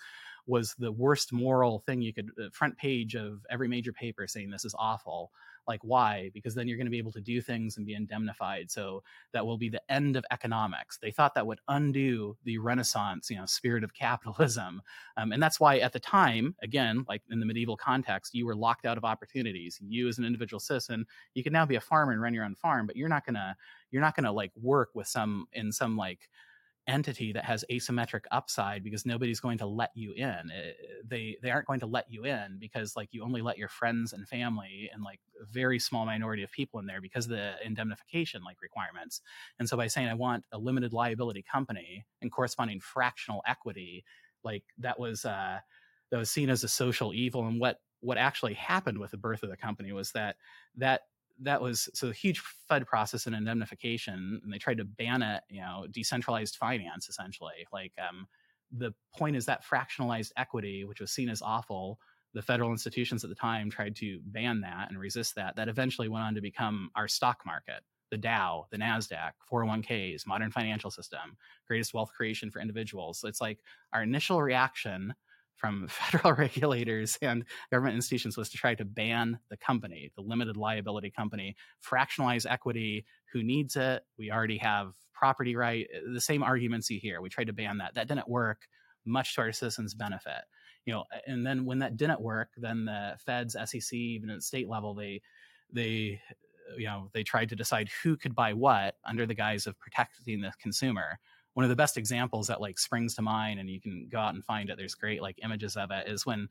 the worst moral thing you could, front page of every major paper saying this is awful. Like why? Because then you're going to be able to do things and be indemnified. So that will be the end of economics. They thought that would undo the Renaissance, you know, spirit of capitalism. And that's why at the time, again, like in the medieval context, you were locked out of opportunities. You as an individual citizen, you can now be a farmer and run your own farm, but you're not going to like work with some like entity that has asymmetric upside, because nobody's going to let you in. They aren't going to let you in, because like you only let your friends and family and like a very small minority of people in there because of the indemnification like requirements. And so by saying I want a limited liability company and corresponding fractional equity, like that was seen as a social evil. And what actually happened with the birth of the company was that was so a huge FUD process and indemnification, and they tried to ban it, you know, decentralized finance, essentially. Like the point is that fractionalized equity, which was seen as awful, the federal institutions at the time tried to ban that and resist that. That eventually went on to become our stock market, the Dow, the NASDAQ, 401ks, modern financial system, greatest wealth creation for individuals. So it's like our initial reaction from federal regulators and government institutions was to try to ban the company, the limited liability company, fractionalize equity. Who needs it? We already have property right. The same arguments you hear. We tried to ban that. That didn't work, much to our citizens' benefit. You know, and then when that didn't work, then the feds, SEC, even at state level, they tried to decide who could buy what under the guise of protecting the consumer. One of the best examples that like springs to mind, and you can go out and find it, there's great like images of it, is when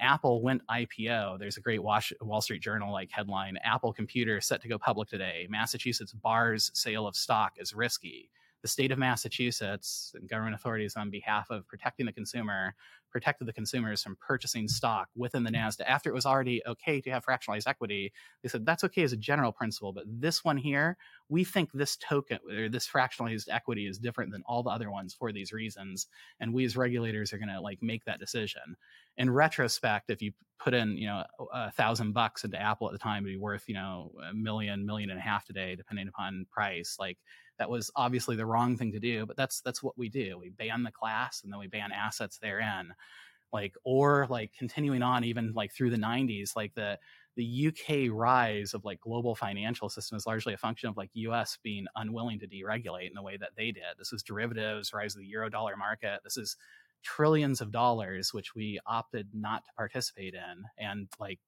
Apple went IPO. There's a great Wall Street Journal like headline, Apple computer set to go public today. Massachusetts bars sale of stock is risky. The state of Massachusetts and government authorities, on behalf of protecting the consumer, protected the consumers from purchasing stock within the NASDAQ. After it was already okay to have fractionalized equity, they said that's okay as a general principle, but this one here, we think this token or this fractionalized equity is different than all the other ones for these reasons. And we as regulators are going to like make that decision. In retrospect, if you put in, you know, $1,000 into Apple at the time, it'd be worth, you know, $1 million, $1.5 million today, depending upon price. Like that was obviously the wrong thing to do, but that's what we do. We ban the class and then we ban assets therein. Like, or like continuing on even like through the 90s, like the the UK rise of like global financial system is largely a function of like US being unwilling to deregulate in the way that they did. This is derivatives, rise of the euro dollar market. This is trillions of dollars, which we opted not to participate in and like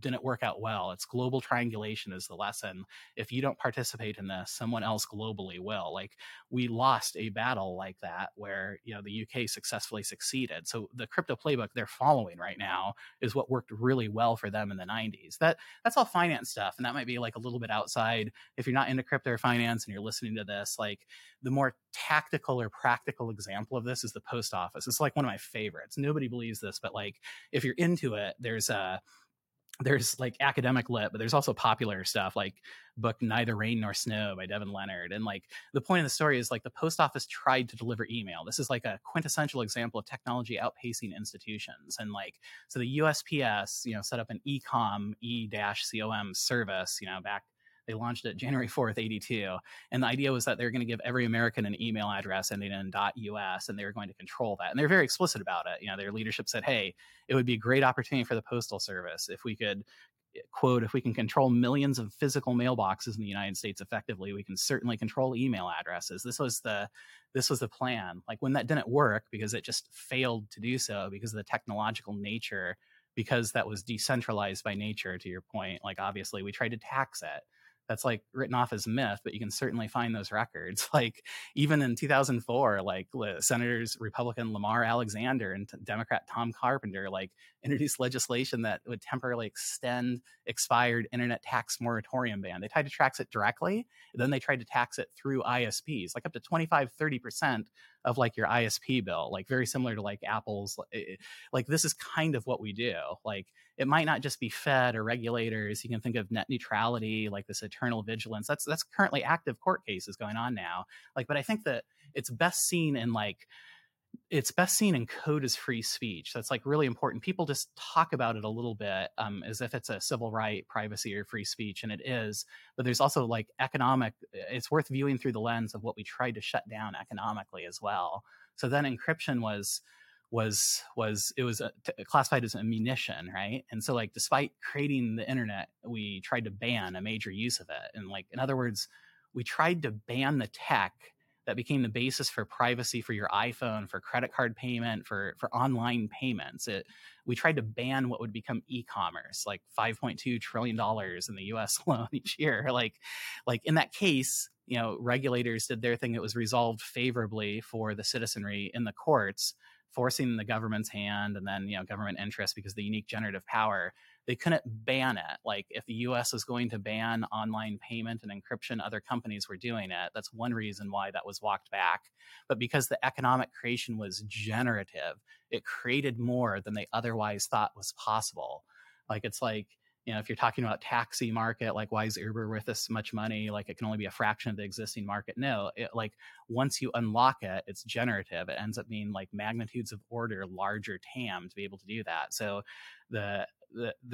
didn't work out well. It's global triangulation is the lesson. If you don't participate in this, someone else globally will. Like we lost a battle like that where, you know, the UK successfully succeeded. So the crypto playbook they're following right now is what worked really well for them in the 90s. That's all finance stuff. And that might be like a little bit outside. If you're not into crypto or finance and you're listening to this, like the more tactical or practical example of this is the post office. It's like one of my favorites. Nobody believes this, but like if you're into it, there's like academic lit, but there's also popular stuff like book Neither Rain Nor Snow by Devin Leonard. And like the point of the story is like the post office tried to deliver email. This is like a quintessential example of technology outpacing institutions. And like, so the USPS, you know, set up an e-com service, you know, back, they launched it January 4th, 82. And the idea was that they're going to give every American an email address ending in .us, and they were going to control that. And they're very explicit about it. You know, their leadership said, hey, it would be a great opportunity for the Postal Service if we could, quote, if we can control millions of physical mailboxes in the United States effectively, we can certainly control email addresses. This was the plan. Like when that didn't work because it just failed to do so because of the technological nature, because that was decentralized by nature, to your point. Like obviously we tried to tax it. That's like written off as myth, but you can certainly find those records. Like even in 2004, like Senators Republican Lamar Alexander and Democrat Tom Carpenter like introduced legislation that would temporarily extend expired internet tax moratorium ban. They tried to tax it directly, then they tried to tax it through ISPs, like up to 25-30% of like your ISP bill, like very similar to like Apple's. Like this is kind of what we do. Like it might not just be Fed or regulators. You can think of net neutrality, like this eternal vigilance. That's currently active court cases going on now. Like, but I think that it's best seen in code as free speech. That's like really important. People just talk about it a little bit as if it's a civil right, privacy, or free speech, and it is. But there's also like economic. It's worth viewing through the lens of what we tried to shut down economically as well. So then encryption was classified as ammunition, right? And so like despite creating the internet, we tried to ban a major use of it. And like in other words, we tried to ban the tech that became the basis for privacy for your iPhone, for credit card payment, for online payments. We tried to ban what would become e-commerce, like $5.2 trillion in the US alone each year. Like in that case, you know, regulators did their thing. It was resolved favorably for the citizenry in the courts, forcing the government's hand and then, you know, government interest because of the unique generative power. They couldn't ban it. Like if the US was going to ban online payment and encryption, other companies were doing it. That's one reason why that was walked back. But because the economic creation was generative, it created more than they otherwise thought was possible. Like it's like, you know, if you're talking about taxi market, like why is Uber worth this much money? Like it can only be a fraction of the existing market. No, it, like once you unlock it, it's generative. It ends up being like magnitudes of order, larger TAM to be able to do that. So the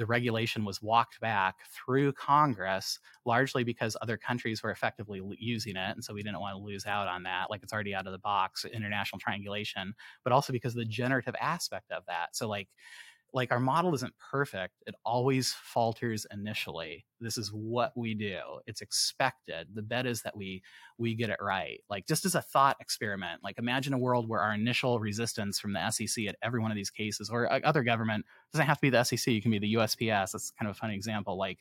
regulation was walked back through Congress, largely because other countries were effectively using it. And so we didn't want to lose out on that. Like it's already out of the box, international triangulation, but also because of the generative aspect of that. So like our model isn't perfect. It always falters initially. This is what we do. It's expected. The bet is that we get it right. Like just as a thought experiment, like imagine a world where our initial resistance from the SEC at every one of these cases or other government doesn't have to be the SEC. You can be the USPS. That's kind of a funny example. Like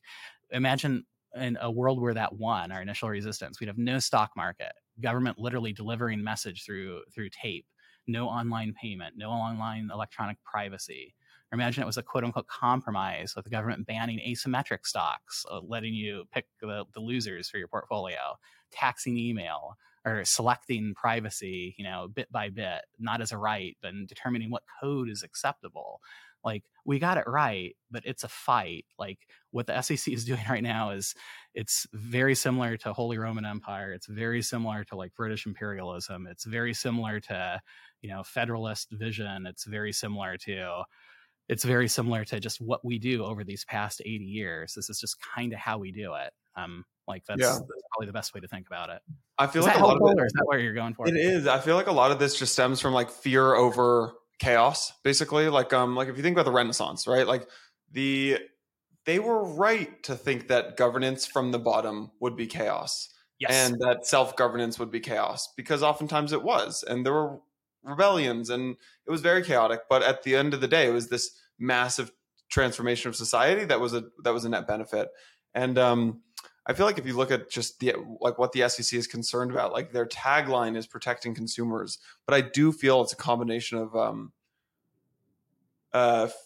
imagine in a world where that won our initial resistance, we'd have no stock market, government literally delivering message through tape, no online payment, no online electronic privacy. Or imagine it was a quote-unquote compromise with the government banning asymmetric stocks, letting you pick the losers for your portfolio, taxing email, or selecting privacy, you know, bit by bit, not as a right, but determining what code is acceptable. Like, we got it right, but it's a fight. Like, what the SEC is doing right now is it's very similar to Holy Roman Empire. It's very similar to, like, British imperialism. It's very similar to, you know, Federalist vision. It's very similar to just what we do over these past 80 years. This is just kind of how we do it. Like that's probably the best way to think about it. I feel like a lot of it, or is that where you're going for? It is. I feel like a lot of this just stems from like fear over chaos, basically. Like if you think about the Renaissance, right? Like the they were right to think that governance from the bottom would be chaos. Yes. And that self-governance would be chaos, because oftentimes it was. And there were rebellions and it was very chaotic. But at the end of the day, it was this massive transformation of society that was a net benefit. And I feel like if you look at just what the SEC is concerned about, like their tagline is protecting consumers. But I do feel it's a combination of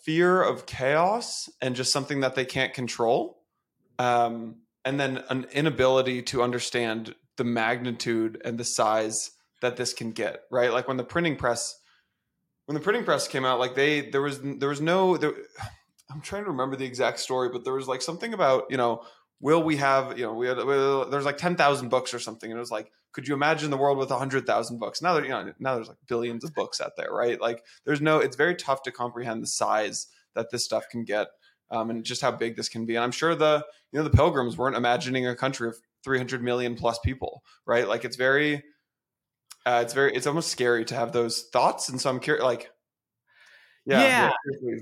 fear of chaos and just something that they can't control. And then an inability to understand the magnitude and the size that this can get, right? Like when the printing press came out, like I'm trying to remember the exact story, but there was like something about, there's like 10,000 books or something. And it was like, could you imagine the world with 100,000 books? Now there's like billions of books out there, right? Like it's very tough to comprehend the size that this stuff can get. And just how big this can be. And I'm sure the Pilgrims weren't imagining a country of 300 million plus people, right? Like it's almost scary to have those thoughts. And so I'm curious, like, yeah,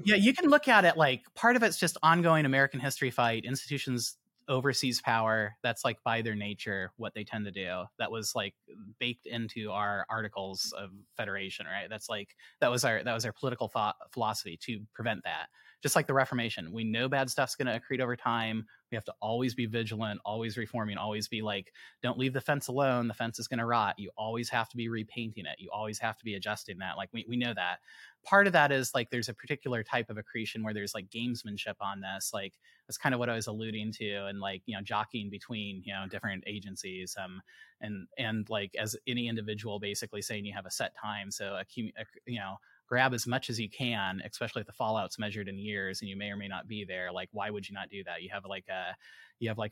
you can look at it like part of it's just ongoing American history fight, institutions, overseas power. That's like by their nature, what they tend to do. That was like baked into our articles of federation, right? That's like, that was our political philosophy to prevent that. Just like the Reformation, we know bad stuff's going to accrete over time. We have to always be vigilant, always reforming, always be like, don't leave the fence alone. The fence is going to rot. You always have to be repainting it. You always have to be adjusting that. Like we know that. Part of that is like there's a particular type of accretion where there's like gamesmanship on this. Like that's kind of what I was alluding to, and like jockeying between different agencies. And like as any individual basically saying you have a set time, so grab as much as you can, especially if the fallout's measured in years and you may or may not be there. Like, why would you not do that? You have like a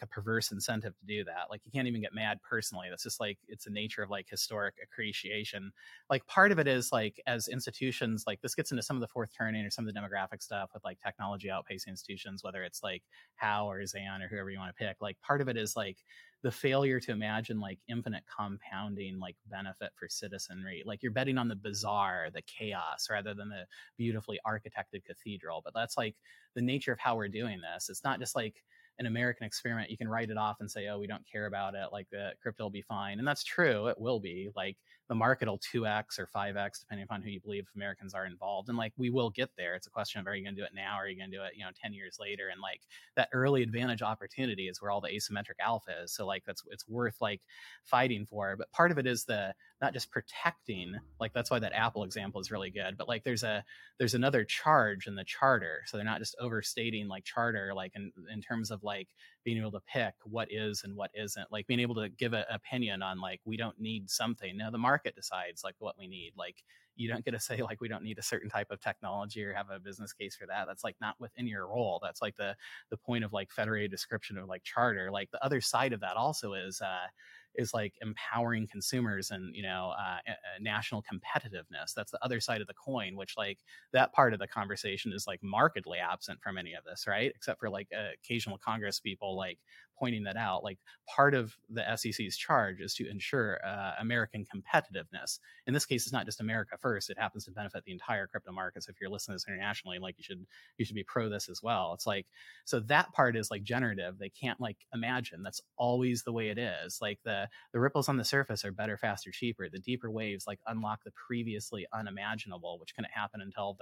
perverse incentive to do that. Like you can't even get mad personally. That's just like, it's the nature of like historic accretion. Like part of it is like, as institutions, like this gets into some of the fourth turning or some of the demographic stuff with like technology outpacing institutions, whether it's like Howe or Zan or whoever you want to pick. Like part of it is like the failure to imagine like infinite compounding, like benefit for citizenry. Like you're betting on the bizarre, the chaos, rather than the beautifully architected cathedral. But that's like the nature of how we're doing this. It's not just like an American experiment. You can write it off and say, oh, we don't care about it. Like the crypto will be fine. And that's true. It will be. Like the market will 2x or 5x, depending upon who you believe Americans are involved. And like we will get there. It's a question of, are you going to do it now? Or are you going to do it, 10 years later? And like that early advantage opportunity is where all the asymmetric alpha is. So like it's worth like fighting for. But part of it is the not just protecting, like that's why that Apple example is really good. But like there's another charge in the charter. So they're not just overstating like charter, like in terms of like being able to pick what is and what isn't, like being able to give an opinion on like, we don't need something. Now the market decides like what we need. Like you don't get to say like, we don't need a certain type of technology or have a business case for that. That's like not within your role. That's like the point of like federated description of like charter. Like the other side of that also is like empowering consumers and, national competitiveness. That's the other side of the coin, which like that part of the conversation is like markedly absent from any of this, right? Except for like occasional Congress people like pointing that out. Like part of the SEC's charge is to ensure American competitiveness. In this case, it's not just America first. It happens to benefit the entire crypto market. So if you're listening to this internationally, like you should be pro this as well. It's like, so that part is like generative. They can't like imagine. That's always the way it is. Like the ripples on the surface are better, faster, cheaper. The deeper waves like unlock the previously unimaginable, which couldn't happen until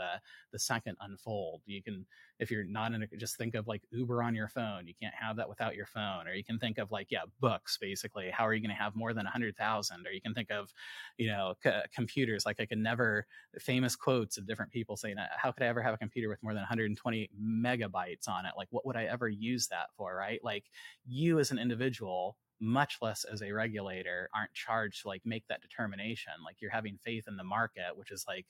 the second unfold. You can, if you're not in a, just think of like Uber on your phone. You can't have that without your phone. Or you can think of like, books, basically. How are you going to have more than 100,000? Or you can think of, computers. Like I can never, famous quotes of different people saying, how could I ever have a computer with more than 120 megabytes on it? Like, what would I ever use that for, right? Like you as an individual, much less as a regulator, aren't charged to like make that determination. Like you're having faith in the market, which is like,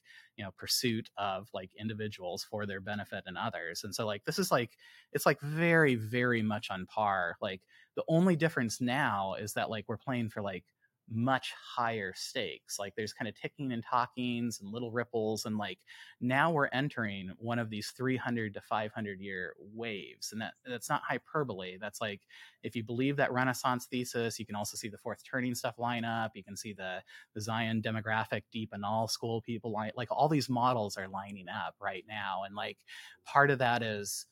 pursuit of like individuals for their benefit and others. And so like, this is like, it's like very, very much on par. Like the only difference now is that like, we're playing for like much higher stakes. Like there's kind of ticking and talkings and little ripples. And like now we're entering one of these 300 to 500 year waves. And that's not hyperbole. That's like, if you believe that Renaissance thesis, you can also see the fourth turning stuff line up. You can see the Zion demographic, deep and all school people like all these models are lining up right now. And like part of that is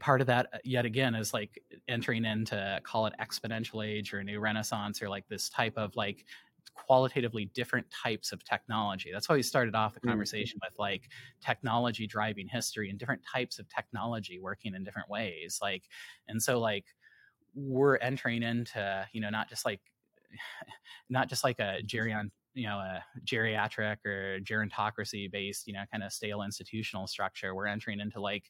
part of that, yet again, is like entering into, call it exponential age or a new renaissance, or like this type of like qualitatively different types of technology. That's why we started off the conversation with like technology driving history and different types of technology working in different ways. Like, and so like we're entering into, you know, not just like a geryon, you know, a geriatric or gerontocracy based, you know, kind of stale institutional structure. We're entering into like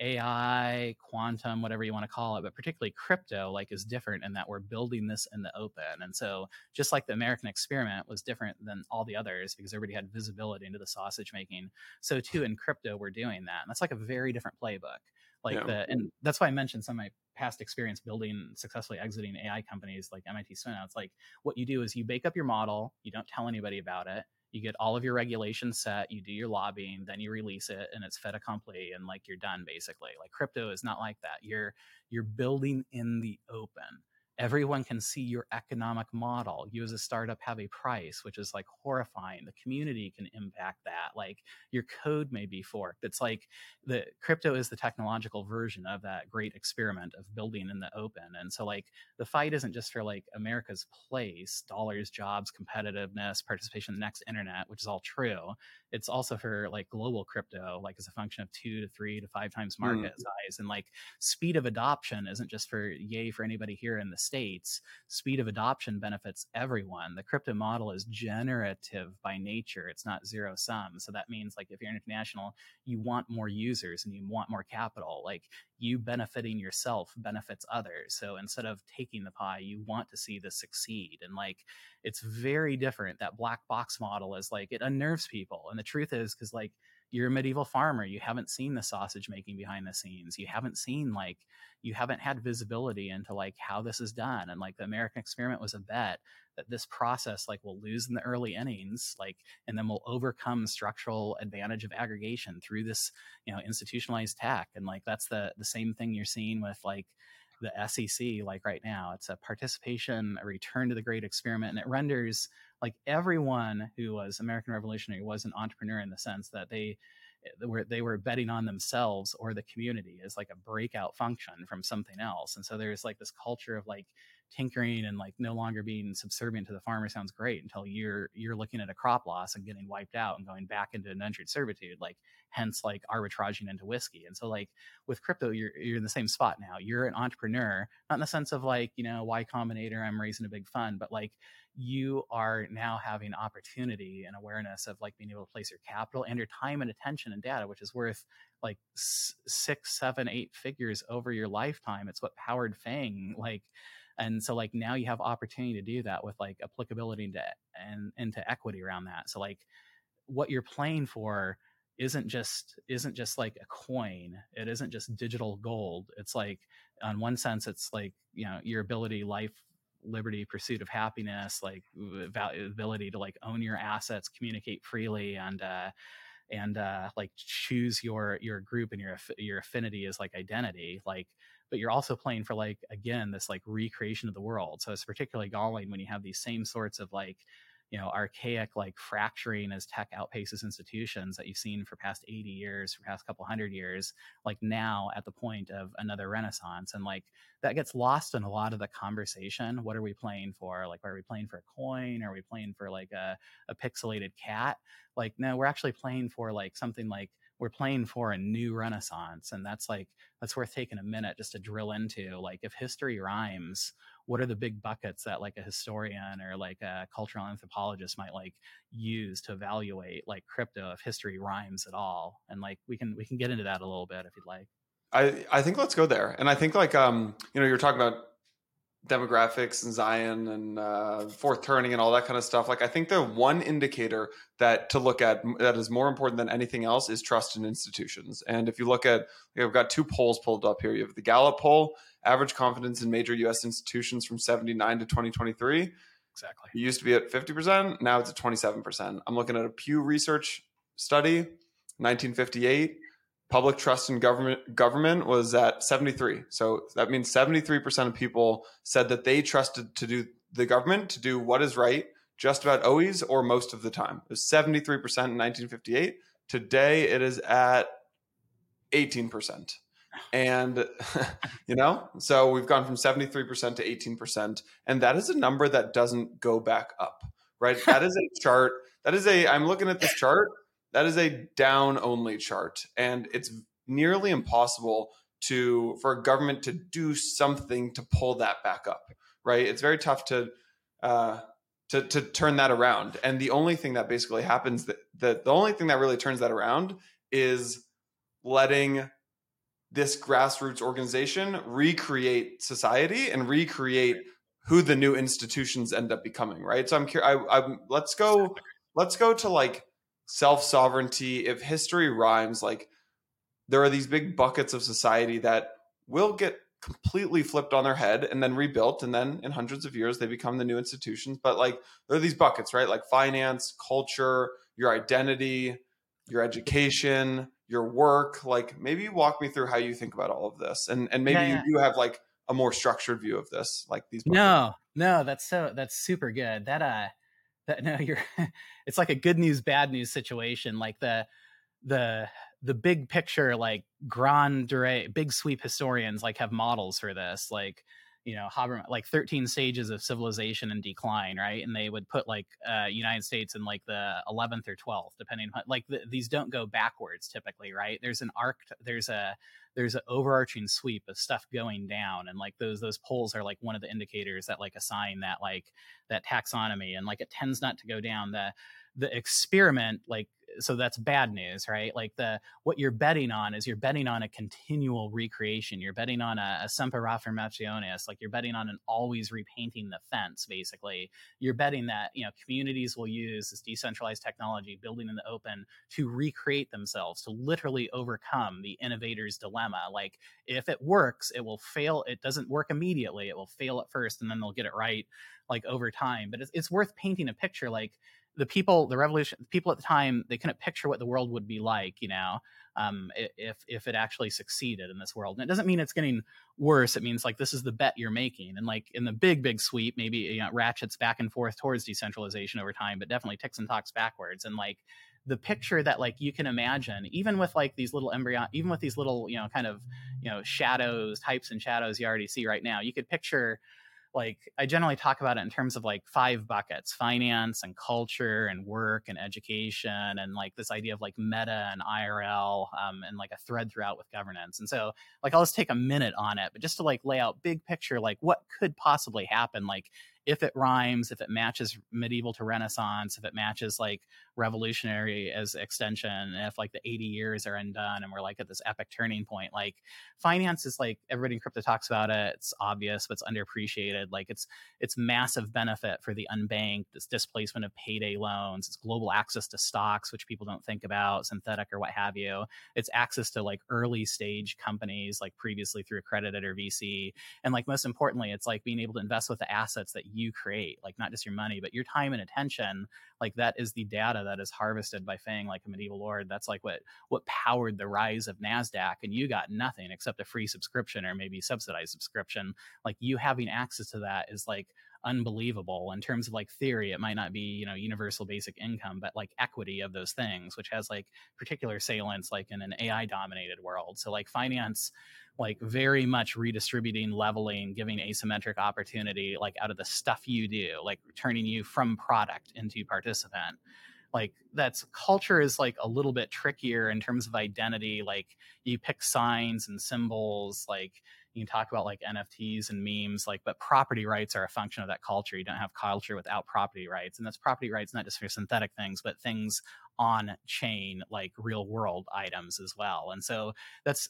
AI, quantum, whatever you want to call it, but particularly crypto, like, is different in that we're building this in the open. And so just like the American experiment was different than all the others because everybody had visibility into the sausage making, so too in crypto we're doing that. And that's like a very different playbook. Like and that's why I mentioned some of my past experience building, successfully exiting AI companies like MIT Spinout. It's like what you do is you bake up your model, you don't tell anybody about it. You get all of your regulations set, you do your lobbying, then you release it, and it's fait accompli, and like you're done basically. Like crypto is not like that. You're building in the open. Everyone can see your economic model. You as a startup have a price, which is like horrifying. The community can impact that. Like your code may be forked. It's like the crypto is the technological version of that great experiment of building in the open. And so like the fight isn't just for like America's place, dollars, jobs, competitiveness, participation in the next internet, which is all true. It's also for like global crypto, like as a function of 2 to 3 to 5 times market size. And like speed of adoption isn't just for yay for anybody here in the States. Speed of adoption benefits everyone. The crypto model is generative by nature. It's not zero sum. So that means like if you're international, you want more users and you want more capital. Like you benefiting yourself benefits others. So instead of taking the pie, you want to see this succeed. And like it's very different. That black box model is like it unnerves people. And the truth is, because like you're a medieval farmer, you haven't seen the sausage making behind the scenes. You haven't seen like, you haven't had visibility into like how this is done. And like the American experiment was a bet that this process like will lose in the early innings, like, and then we'll overcome structural advantage of aggregation through this, you know, institutionalized tech. And like, that's the same thing you're seeing with like the SEC, like right now. It's a participation, a return to the great experiment, and it renders like everyone who was American revolutionary was an entrepreneur in the sense that they were betting on themselves or the community as like a breakout function from something else. And so there's like this culture of like tinkering and like no longer being subservient to the farmer sounds great until you're looking at a crop loss and getting wiped out and going back into indentured servitude, like hence like arbitraging into whiskey. And so like with crypto, you're in the same spot now. You're an entrepreneur, not in the sense of like, you know, Y Combinator, I'm raising a big fund, but like you are now having opportunity and awareness of like being able to place your capital and your time and attention and data, which is worth like 6, 7, 8 figures over your lifetime. It's what powered Fang. Like, and so like now you have opportunity to do that with like applicability into equity around that. So like what you're playing for isn't just like a coin. It isn't just digital gold. It's like, on one sense, it's like, you know, your ability, life, liberty, pursuit of happiness, like ability to like own your assets, communicate freely, and like choose your group and your affinity is like identity. Like, but you're also playing for like, again, this like recreation of the world. So it's particularly galling when you have these same sorts of like, you know, archaic like fracturing as tech outpaces institutions that you've seen for past 80 years, for past couple hundred years, like now at the point of another renaissance. And like that gets lost in a lot of the conversation. What are we playing for? Like, are we playing for a coin? Are we playing for like a pixelated cat? Like, no, we're actually playing for like something like, we're playing for a new renaissance. And that's like, that's worth taking a minute just to drill into. Like, if history rhymes, what are the big buckets that like a historian or like a cultural anthropologist might like use to evaluate like crypto if history rhymes at all? And like, we can get into that a little bit if you'd like. I think let's go there. And I think like, you know, you're talking about demographics and Zion and fourth turning and all that kind of stuff. Like, I think the one indicator that to look at that is more important than anything else is trust in institutions. And if you look at, I've got two polls pulled up here. You have the Gallup poll, average confidence in major U.S. institutions from 79 to 2023. Exactly. It used to be at 50%. Now it's at 27%. I'm looking at a Pew Research study, 1958. Public trust in government was at 73. So that means 73% of people said that they trusted the government to do what is right just about always or most of the time. It was 73% in 1958. Today it is at 18%. And, you know, so we've gone from 73% to 18%. And that is a number that doesn't go back up, right? That is a chart. That is a, I'm looking at this chart. That is a down only chart. And it's nearly impossible to, for a government to do something to pull that back up, right? It's very tough to turn that around. And the only thing that basically happens, the only thing that really turns that around is letting this grassroots organization recreate society and recreate who the new institutions end up becoming, right? So I'm curious, let's go to like self-sovereignty. If history rhymes, like there are these big buckets of society that will get completely flipped on their head and then rebuilt. And then in hundreds of years, they become the new institutions. But like, there are these buckets, right? Like finance, culture, your identity, your education, your work. Like maybe walk me through how you think about all of this. And maybe you do have like a more structured view of this, like these buckets. No, that's super good. It's like a good news, bad news situation. Like the big picture, like big sweep historians like have models for this, like, you know, Habermas, like 13 stages of civilization and decline, right? And they would put like United States in like the 11th or 12th, depending on like these don't go backwards typically, right? There's an arc, there's an overarching sweep of stuff going down, and like those polls are like one of the indicators that like assign that like that taxonomy, and like it tends not to go down. The experiment, like, so that's bad news, right? Like what you're betting on is you're betting on a continual recreation. You're betting on a semper reformationis, like you're betting on an always repainting the fence, basically. You're betting that, you know, communities will use this decentralized technology, building in the open, to recreate themselves, to literally overcome the innovator's dilemma. Like if it works, it will fail. It doesn't work immediately. It will fail at first, and then they'll get it right, like over time. But it's worth painting a picture, like, the people at the time, they couldn't picture what the world would be like, you know, if it actually succeeded in this world. And it doesn't mean it's getting worse. It means like this is the bet you're making. And like in the big sweep, maybe, you know, it ratchets back and forth towards decentralization over time, but definitely ticks and tocks backwards. And like the picture that like you can imagine, even with like these little you know, kind of, you know, types and shadows you already see right now, you could picture. Like I generally talk about it in terms of like 5 buckets: finance and culture and work and education, and like this idea of like meta and IRL, and like a thread throughout with governance. And so like, I'll just take a minute on it, but just to like lay out big picture, like what could possibly happen? Like if it rhymes, if it matches medieval to Renaissance, if it matches like revolutionary as extension, and if like the 80 years are undone and we're like at this epic turning point, like finance is like everybody in crypto talks about it. It's obvious, but it's underappreciated. Like it's massive benefit for the unbanked, this displacement of payday loans, it's global access to stocks, which people don't think about, synthetic or what have you. It's access to like early stage companies, like previously through accredited or VC. And like, most importantly, it's like being able to invest with the assets that you create, like not just your money, but your time and attention. Like that is the data that is harvested by Fang, like a medieval lord. That's like what powered the rise of NASDAQ, and you got nothing except a free subscription or maybe subsidized subscription. Like you having access to that is like unbelievable. In terms of like theory, it might not be, you know, universal basic income, but like equity of those things, which has like particular salience, like in an AI dominated world. So like finance, like very much redistributing, leveling, giving asymmetric opportunity, like out of the stuff you do, like turning you from product into participant. Like that's culture is like a little bit trickier in terms of identity. Like you pick signs and symbols, like you can talk about like NFTs and memes, like, but property rights are a function of that culture. You don't have culture without property rights. And that's property rights, not just for synthetic things, but things on chain, like real world items as well. And so that's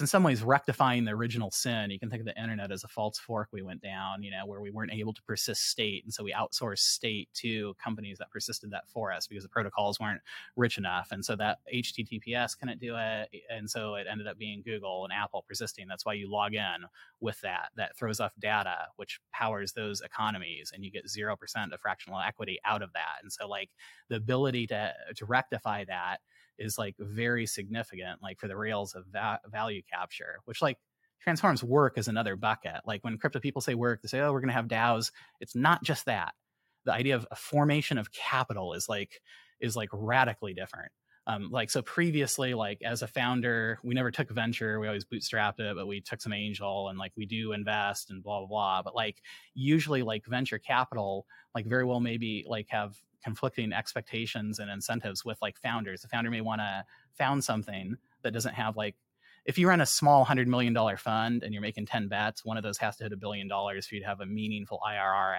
in some ways rectifying the original sin. You can think of the internet as a false fork we went down, you know, where we weren't able to persist state. And so we outsourced state to companies that persisted that for us because the protocols weren't rich enough. And so that HTTPS couldn't do it. And so it ended up being Google and Apple persisting. That's why you log in with that throws off data, which powers those economies, and you get 0% of fractional equity out of that. And so like the ability to rectify that is like very significant, like for the rails of value capture, which like transforms work as another bucket. Like when crypto people say work, they say, oh, we're going to have DAOs. It's not just that. The idea of a formation of capital is like radically different. So previously, like as a founder, we never took venture. We always bootstrapped it, but we took some angel and like we do invest and blah, blah, blah. But like usually like venture capital, like very well maybe like have conflicting expectations and incentives with like founders. The founder may want to found something that doesn't have like, if you run a small $100 million fund and you're making 10 bets, one of those has to hit $1 billion for you to have a meaningful IRR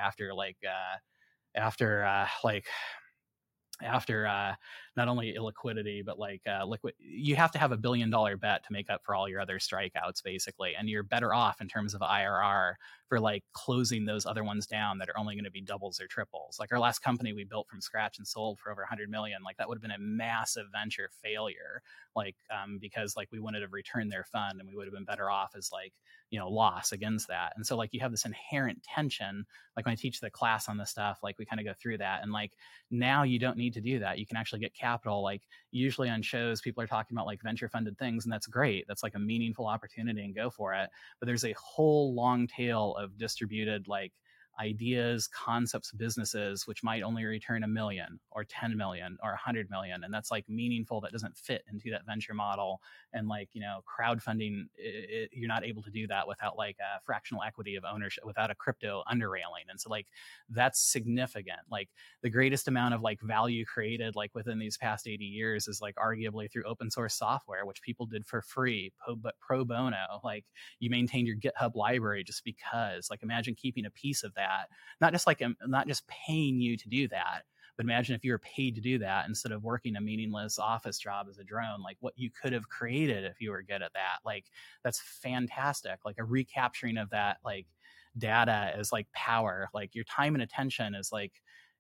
after not only illiquidity, but like liquid, you have to have $1 billion bet to make up for all your other strikeouts, basically. And you're better off in terms of IRR for like closing those other ones down that are only going to be doubles or triples. Like our last company we built from scratch and sold for over $100 million. Like that would have been a massive venture failure, like because like we wouldn't have returned their fund and we would have been better off as like, you know, loss against that. And so like you have this inherent tension. Like when I teach the class on this stuff, like we kind of go through that. And like now you don't need to do that. You can actually get capital. Like usually on shows, people are talking about like venture funded things, and that's great. That's like a meaningful opportunity and go for it. But there's a whole long tail of distributed like ideas, concepts, businesses, which might only return $1 million or 10 million or 100 million. And that's like meaningful. That doesn't fit into that venture model. And like, you know, crowdfunding, you're not able to do that without like a fractional equity of ownership, without a crypto underrailing. And so like, that's significant. Like the greatest amount of like value created, like within these past 80 years is like arguably through open source software, which people did for free, but pro bono. Like you maintained your GitHub library just because, like, imagine keeping a piece of that. Not just paying you to do that, but imagine if you were paid to do that instead of working a meaningless office job as a drone, like what you could have created if you were good at that. Like that's fantastic. Like a recapturing of that, like data is like power. Like your time and attention is like,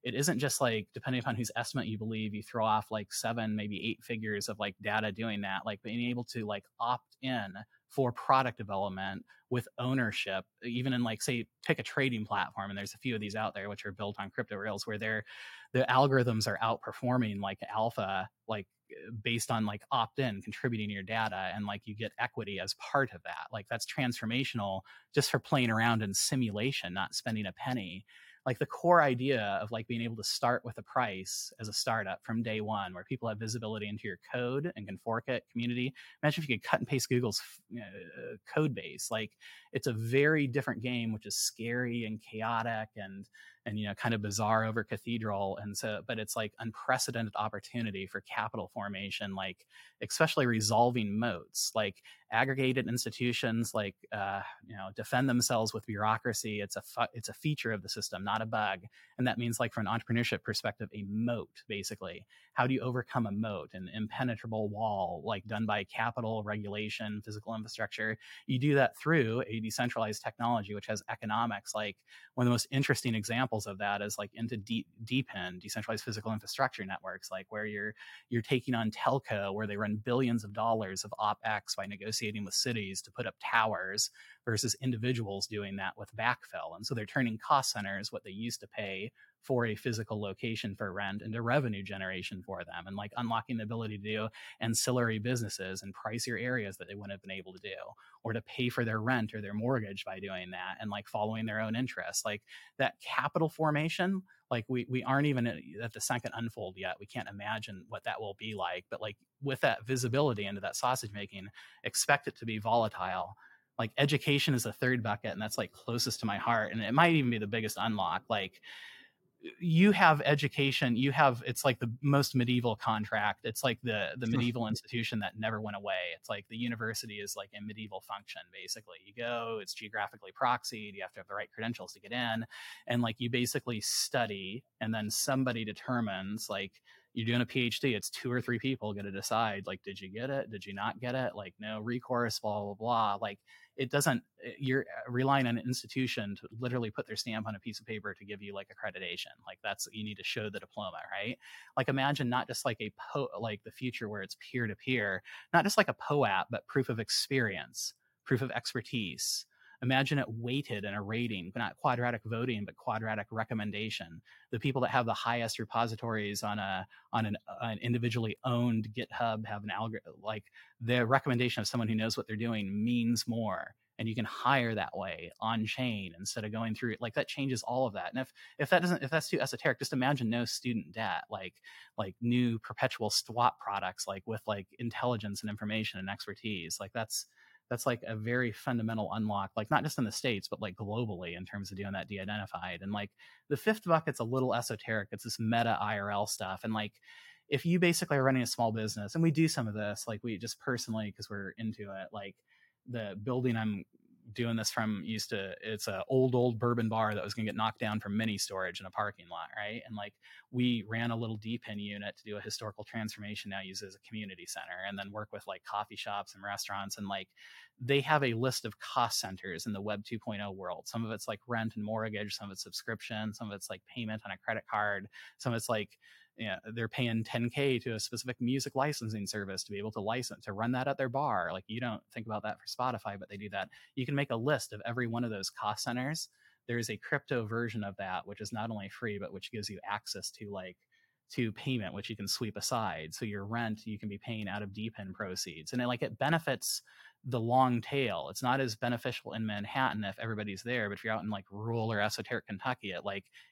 it isn't just like, depending upon whose estimate you believe, you throw off like 7, maybe 8 figures of like data doing that, like being able to like opt in for product development with ownership, even in like, say, pick a trading platform. And there's a few of these out there, which are built on crypto rails, where the algorithms are outperforming like alpha, like based on like opt-in, contributing your data, and like you get equity as part of that. Like that's transformational just for playing around in simulation, not spending a penny. Like the core idea of like being able to start with a price as a startup from day one, where people have visibility into your code and can fork it, community. Imagine if you could cut and paste Google's code base. Like it's a very different game, which is scary and chaotic and you know, kind of bizarre over Cathedral. And so, but it's like unprecedented opportunity for capital formation, like especially resolving moats, like aggregated institutions, like, you know, defend themselves with bureaucracy. It's a feature of the system, not a bug. And that means like from an entrepreneurship perspective, a moat, basically. How do you overcome a moat, an impenetrable wall, like done by capital, regulation, physical infrastructure? You do that through a decentralized technology, which has economics. Like one of the most interesting examples of that is like into DPIN, decentralized physical infrastructure networks, like where you're taking on telco, where they run billions of dollars of OpEx by negotiating with cities to put up towers, versus individuals doing that with backfill. And so they're turning cost centers, what they used to pay for a physical location for rent, into revenue generation for them, and like unlocking the ability to do ancillary businesses and pricier areas that they wouldn't have been able to do, or to pay for their rent or their mortgage by doing that, and like following their own interests. Like that capital formation, like we aren't even at the second unfold yet. We can't imagine what that will be like, but like with that visibility into that sausage making, expect it to be volatile. Like education is the third bucket, and that's like closest to my heart. And it might even be the biggest unlock. Like you have education, it's like the most medieval contract. It's like the medieval institution that never went away. It's like the university is like a medieval function, basically. You go, it's geographically proxied. You have to have the right credentials to get in. And like you basically study, and then somebody determines, like, you're doing a PhD, it's 2 or 3 people going to decide, like, did you get it? Did you not get it? Like, no recourse, blah, blah, blah. Like, you're relying on an institution to literally put their stamp on a piece of paper to give you like accreditation. Like that's, you need to show the diploma, right? Like imagine not just like like the future where it's peer to peer, not just like a POAP, but proof of experience, proof of expertise. Imagine it weighted in a rating, but not quadratic voting, but quadratic recommendation. The people that have the highest repositories on an individually owned GitHub have an algorithm, like the recommendation of someone who knows what they're doing means more. and you can hire that way on chain instead of going through, like, that changes all of that. And if that's too esoteric, just imagine no student debt, like new perpetual swap products, like with like intelligence and information and expertise. Like that's like a very fundamental unlock, like not just in the States, but like globally in terms of doing that de-identified. And like the fifth bucket's a little esoteric. It's this meta IRL stuff. And like, if you basically are running a small business, and we do some of this, like we just personally, cause we're into it, like the building I'm doing this from it's an old bourbon bar that was going to get knocked down for mini storage in a parking lot. Right. And like, we ran a little D-PIN unit to do a historical transformation, now used as a community center, and then work with like coffee shops and restaurants. And like, they have a list of cost centers in the web 2.0 world. Some of it's like rent and mortgage, some of it's subscription, some of it's like payment on a credit card. Some of it's like, yeah, they're paying $10,000 to a specific music licensing service to be able to license, to run that at their bar. Like, you don't think about that for Spotify, but they do that. You can make a list of every one of those cost centers. There is a crypto version of that, which is not only free, but which gives you access to like, to payment, which you can sweep aside. So your rent, you can be paying out of D-PIN proceeds. And it benefits the long tail. It's not as beneficial in Manhattan if everybody's there, but if you're out in like rural or esoteric Kentucky,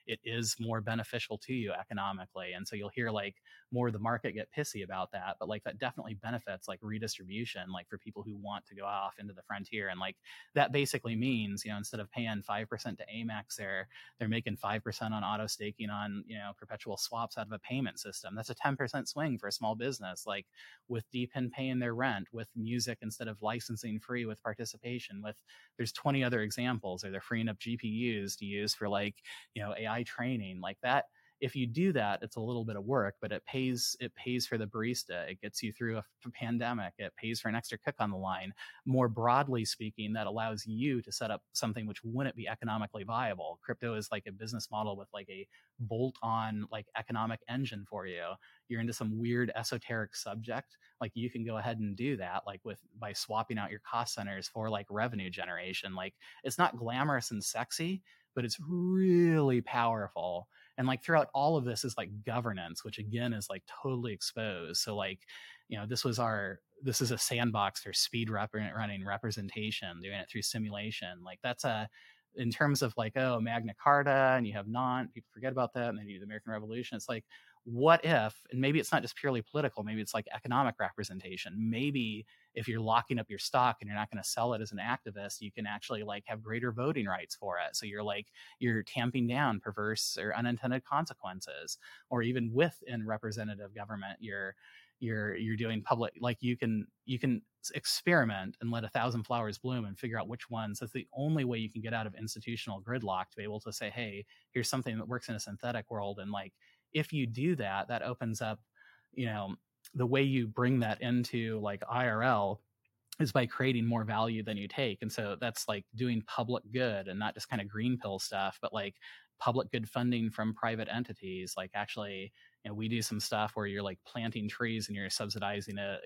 it is more beneficial to you economically. And so you'll hear like more of the market get pissy about that, but like that definitely benefits like redistribution, like for people who want to go off into the frontier. And like that basically means, instead of paying 5% to Amex, they're making 5% on auto staking on, perpetual swaps out of a payment system. That's a 10% swing for a small business, like with D-PIN paying their rent, with music instead of licensing free, with participation, with there's 20 other examples, or they're freeing up GPUs to use for AI training. Like that, if you do that, it's a little bit of work, but it pays for the barista. It gets you through a pandemic. It pays for an extra cook on the line. More broadly speaking, that allows you to set up something which wouldn't be economically viable. Crypto is like a business model with like a bolt-on like economic engine for you. You're into some weird esoteric subject, like you can go ahead and do that, like by swapping out your cost centers for like revenue generation. Like it's not glamorous and sexy, but it's really powerful. And like throughout all of this is like governance, which again is like totally exposed. So like, this is a sandbox for speed running representation, doing it through simulation. Like that's in terms of like, oh, Magna Carta, and you have people forget about that, and then you do the American Revolution. It's like, what if, and maybe it's not just purely political, maybe it's like economic representation. Maybe if you're locking up your stock and you're not going to sell it as an activist, you can actually like have greater voting rights for it. So you're tamping down perverse or unintended consequences, or even within representative government, you're doing public, like you can experiment and let 1,000 flowers bloom and figure out which ones. That's the only way you can get out of institutional gridlock, to be able to say, hey, here's something that works in a synthetic world. And like, if you do that, that opens up, the way you bring that into like IRL is by creating more value than you take. And so that's like doing public good, and not just kind of green pill stuff, but like public good funding from private entities. Like actually, we do some stuff where you're like planting trees and you're subsidizing it,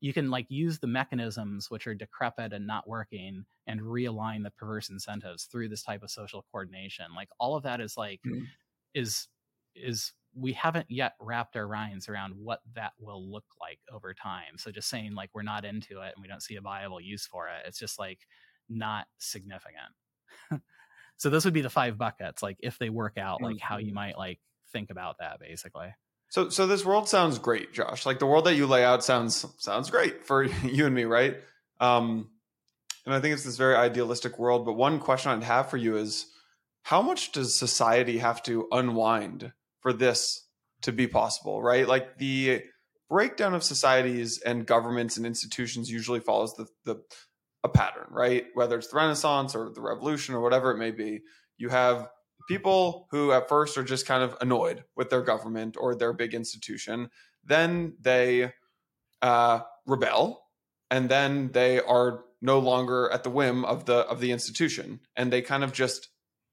you can like use the mechanisms which are decrepit and not working and realign the perverse incentives through this type of social coordination. Like all of that is like, is we haven't yet wrapped our minds around what that will look like over time. So just saying like we're not into it and we don't see a viable use for it, it's just like not significant. So those would be the five buckets, like if they work out, like how you might like think about that basically. So this world sounds great, Josh. Like the world that you lay out sounds great for you and me, right? And I think it's this very idealistic world, but one question I'd have for you is, how much does society have to unwind for this to be possible, right? Like the breakdown of societies and governments and institutions usually follows a pattern, right? Whether it's the Renaissance or the Revolution or whatever it may be, you have people who at first are just kind of annoyed with their government or their big institution. Then they rebel, and then they are no longer at the whim of the institution, and they kind of just,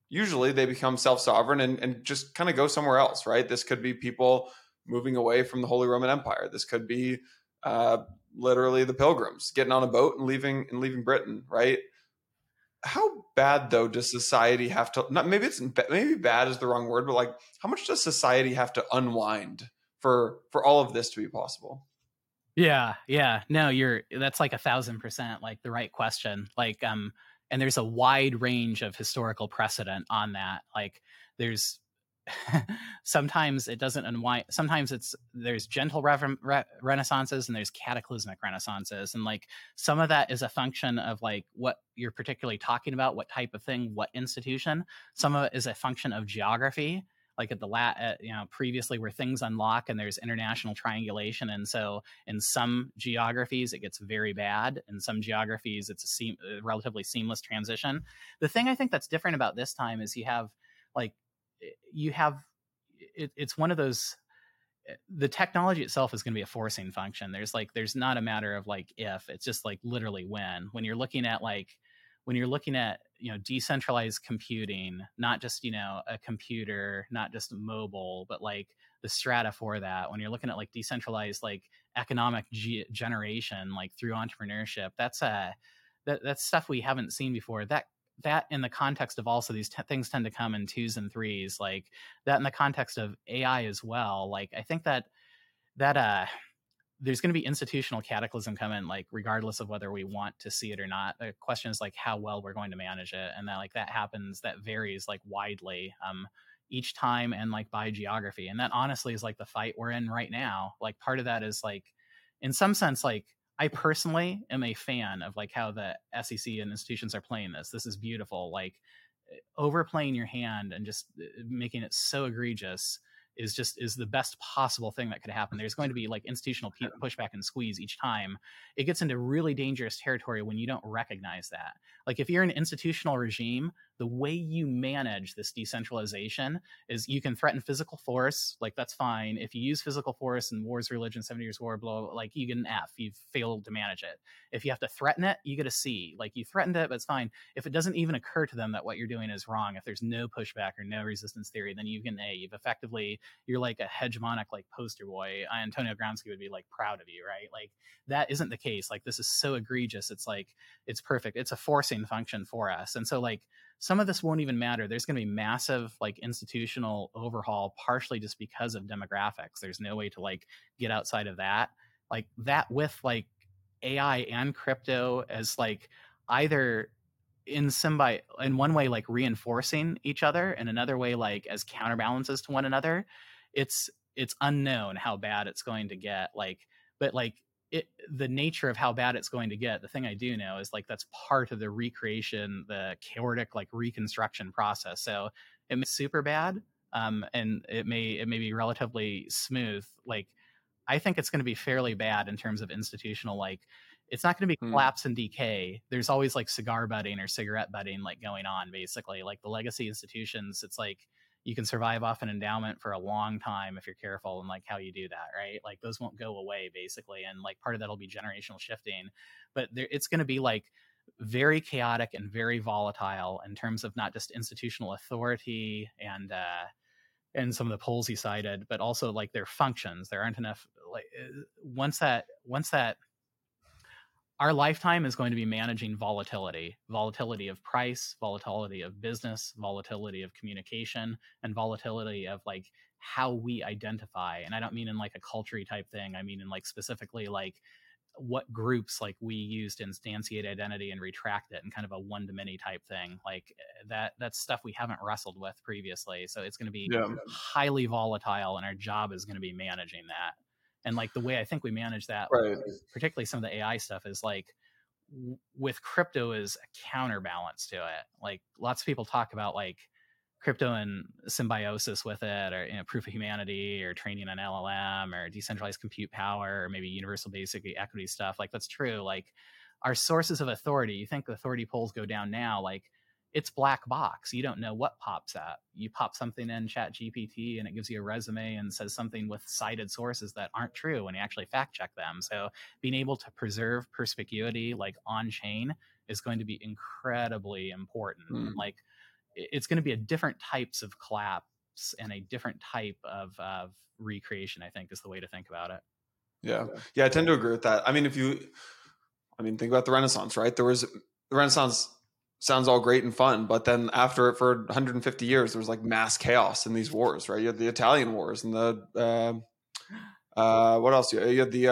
usually they become self-sovereign and just kind of go somewhere else, right? This could be people moving away from the Holy Roman Empire. This could be literally the Pilgrims getting on a boat and leaving Britain, right? How bad though does society have to? Maybe bad is the wrong word, but like how much does society have to unwind for all of this to be possible? Yeah. No, that's like 1,000%, like the right question. Like, and there's a wide range of historical precedent on that. Like there's sometimes it doesn't unwind. Sometimes there's gentle renaissances and there's cataclysmic renaissances. And like some of that is a function of like what you're particularly talking about, what type of thing, what institution. Some of it is a function of geography, like at the previously where things unlock and there's international triangulation. And so in some geographies, it gets very bad. In some geographies, it's a relatively seamless transition. The thing I think that's different about this time is it's one of those, the technology itself is going to be a forcing function. There's not a matter of like, if it's just like literally when you're looking at decentralized computing, not just, a computer, not just mobile, but like the strata for that. When you're looking at like decentralized, like economic generation, like through entrepreneurship, that's stuff we haven't seen before. That in the context of also these things tend to come in twos and threes, like that in the context of AI as well. Like, I think that there's going to be institutional cataclysm coming, like regardless of whether we want to see it or not. The question is like how well we're going to manage it. And that varies like widely each time and like by geography. And that honestly is like the fight we're in right now. Like part of that is like, in some sense, like I personally am a fan of like how the SEC and institutions are playing this. This is beautiful. Like overplaying your hand and just making it so egregious is the best possible thing that could happen. There's going to be like institutional pushback and squeeze each time. It gets into really dangerous territory when you don't recognize that. Like if you're an institutional regime, the way you manage this decentralization is you can threaten physical force. Like that's fine. If you use physical force in Wars, Religion, 70 Years War, blah, blah, blah, like you get an F. You've failed to manage it. If you have to threaten it, you get a C. Like you threatened it, but it's fine. If it doesn't even occur to them that what you're doing is wrong, if there's no pushback or no resistance theory, then you get an A. You've effectively, you're like a hegemonic like poster boy. Antonio Gramsci would be like proud of you, right? Like that isn't the case. Like this is so egregious. It's like, it's perfect. It's a forcing function for us. And so like, some of this won't even matter. There's going to be massive like institutional overhaul, partially just because of demographics. There's no way to like get outside of that. Like that with like AI and crypto as like either in one way like reinforcing each other, in another way like as counterbalances to one another. It's unknown how bad it's going to get. Like, but like the nature of how bad it's going to get, the thing I do know is like that's part of the recreation, the chaotic like reconstruction process. So it may be super bad, and it may be relatively smooth. Like I think it's going to be fairly bad in terms of institutional. Like it's not going to be collapse and decay. There's always like cigar butting or cigarette butting like going on basically. Like the legacy institutions, it's like you can survive off an endowment for a long time if you're careful and like how you do that, right? Like those won't go away basically. And like part of that'll be generational shifting, but it's going to be like very chaotic and very volatile in terms of not just institutional authority and some of the polls he cited, but also like their functions. There aren't enough, like once that our lifetime is going to be managing volatility of price, volatility of business, volatility of communication, and volatility of like how we identify. And I don't mean in like a culture type thing. I mean in like specifically like what groups like we use to instantiate identity and retract it, and kind of a one-to-many type thing. Like that's stuff we haven't wrestled with previously. So it's going to be highly volatile, and our job is going to be managing that. And like the way I think we manage that, right, particularly some of the AI stuff, is like with crypto is a counterbalance to it. Like lots of people talk about like crypto and symbiosis with it, or proof of humanity, or training on LLM, or decentralized compute power, or maybe universal basic equity stuff. Like that's true. Like our sources of authority, you think authority polls go down now, like it's black box. You don't know what pops up. You pop something in ChatGPT and it gives you a resume and says something with cited sources that aren't true when you actually fact check them. So being able to preserve perspicuity like on chain is going to be incredibly important. Like it's going to be a different types of collapse and a different type of recreation, I think, is the way to think about it. Yeah. I tend to agree with that. I mean, think about the Renaissance, right? The Renaissance sounds all great and fun, but then after it for 150 years, there was like mass chaos in these wars, right? You had the Italian wars and the what else? You had the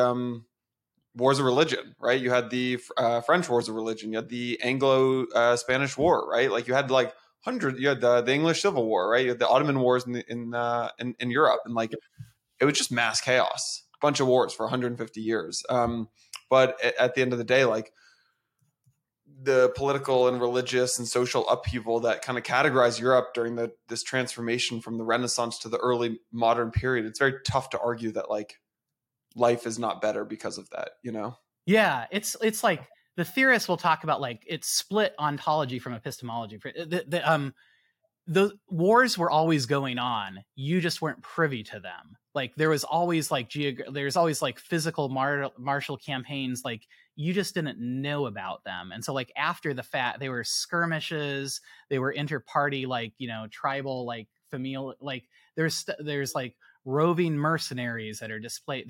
wars of religion, right? You had the French wars of religion. You had the Anglo-Spanish War, right? Like you had like hundreds. You had the English Civil War, right? You had the Ottoman wars in Europe, and like it was just mass chaos, a bunch of wars for 150 years. But at the end of the day, like the political and religious and social upheaval that kind of categorized Europe during this transformation from the Renaissance to the early modern period, it's very tough to argue that like life is not better because of that, you know? Yeah. It's like the theorists will talk about like it's split ontology from epistemology. The wars were always going on. You just weren't privy to them. Like there was always like there's always like physical martial campaigns. Like you just didn't know about them. And so like after the fact, they were skirmishes. They were inter-party, like, you know, tribal, like familial, like there's like roving mercenaries that are displayed.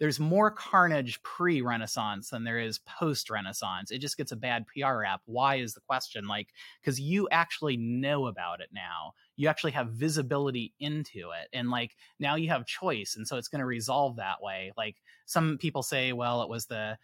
There's more carnage pre-Renaissance than there is post-Renaissance. It just gets a bad PR rap. Why is the question? Like, because you actually know about it now. You actually have visibility into it. And like now you have choice. And so it's going to resolve that way. Like some people say, well, it was the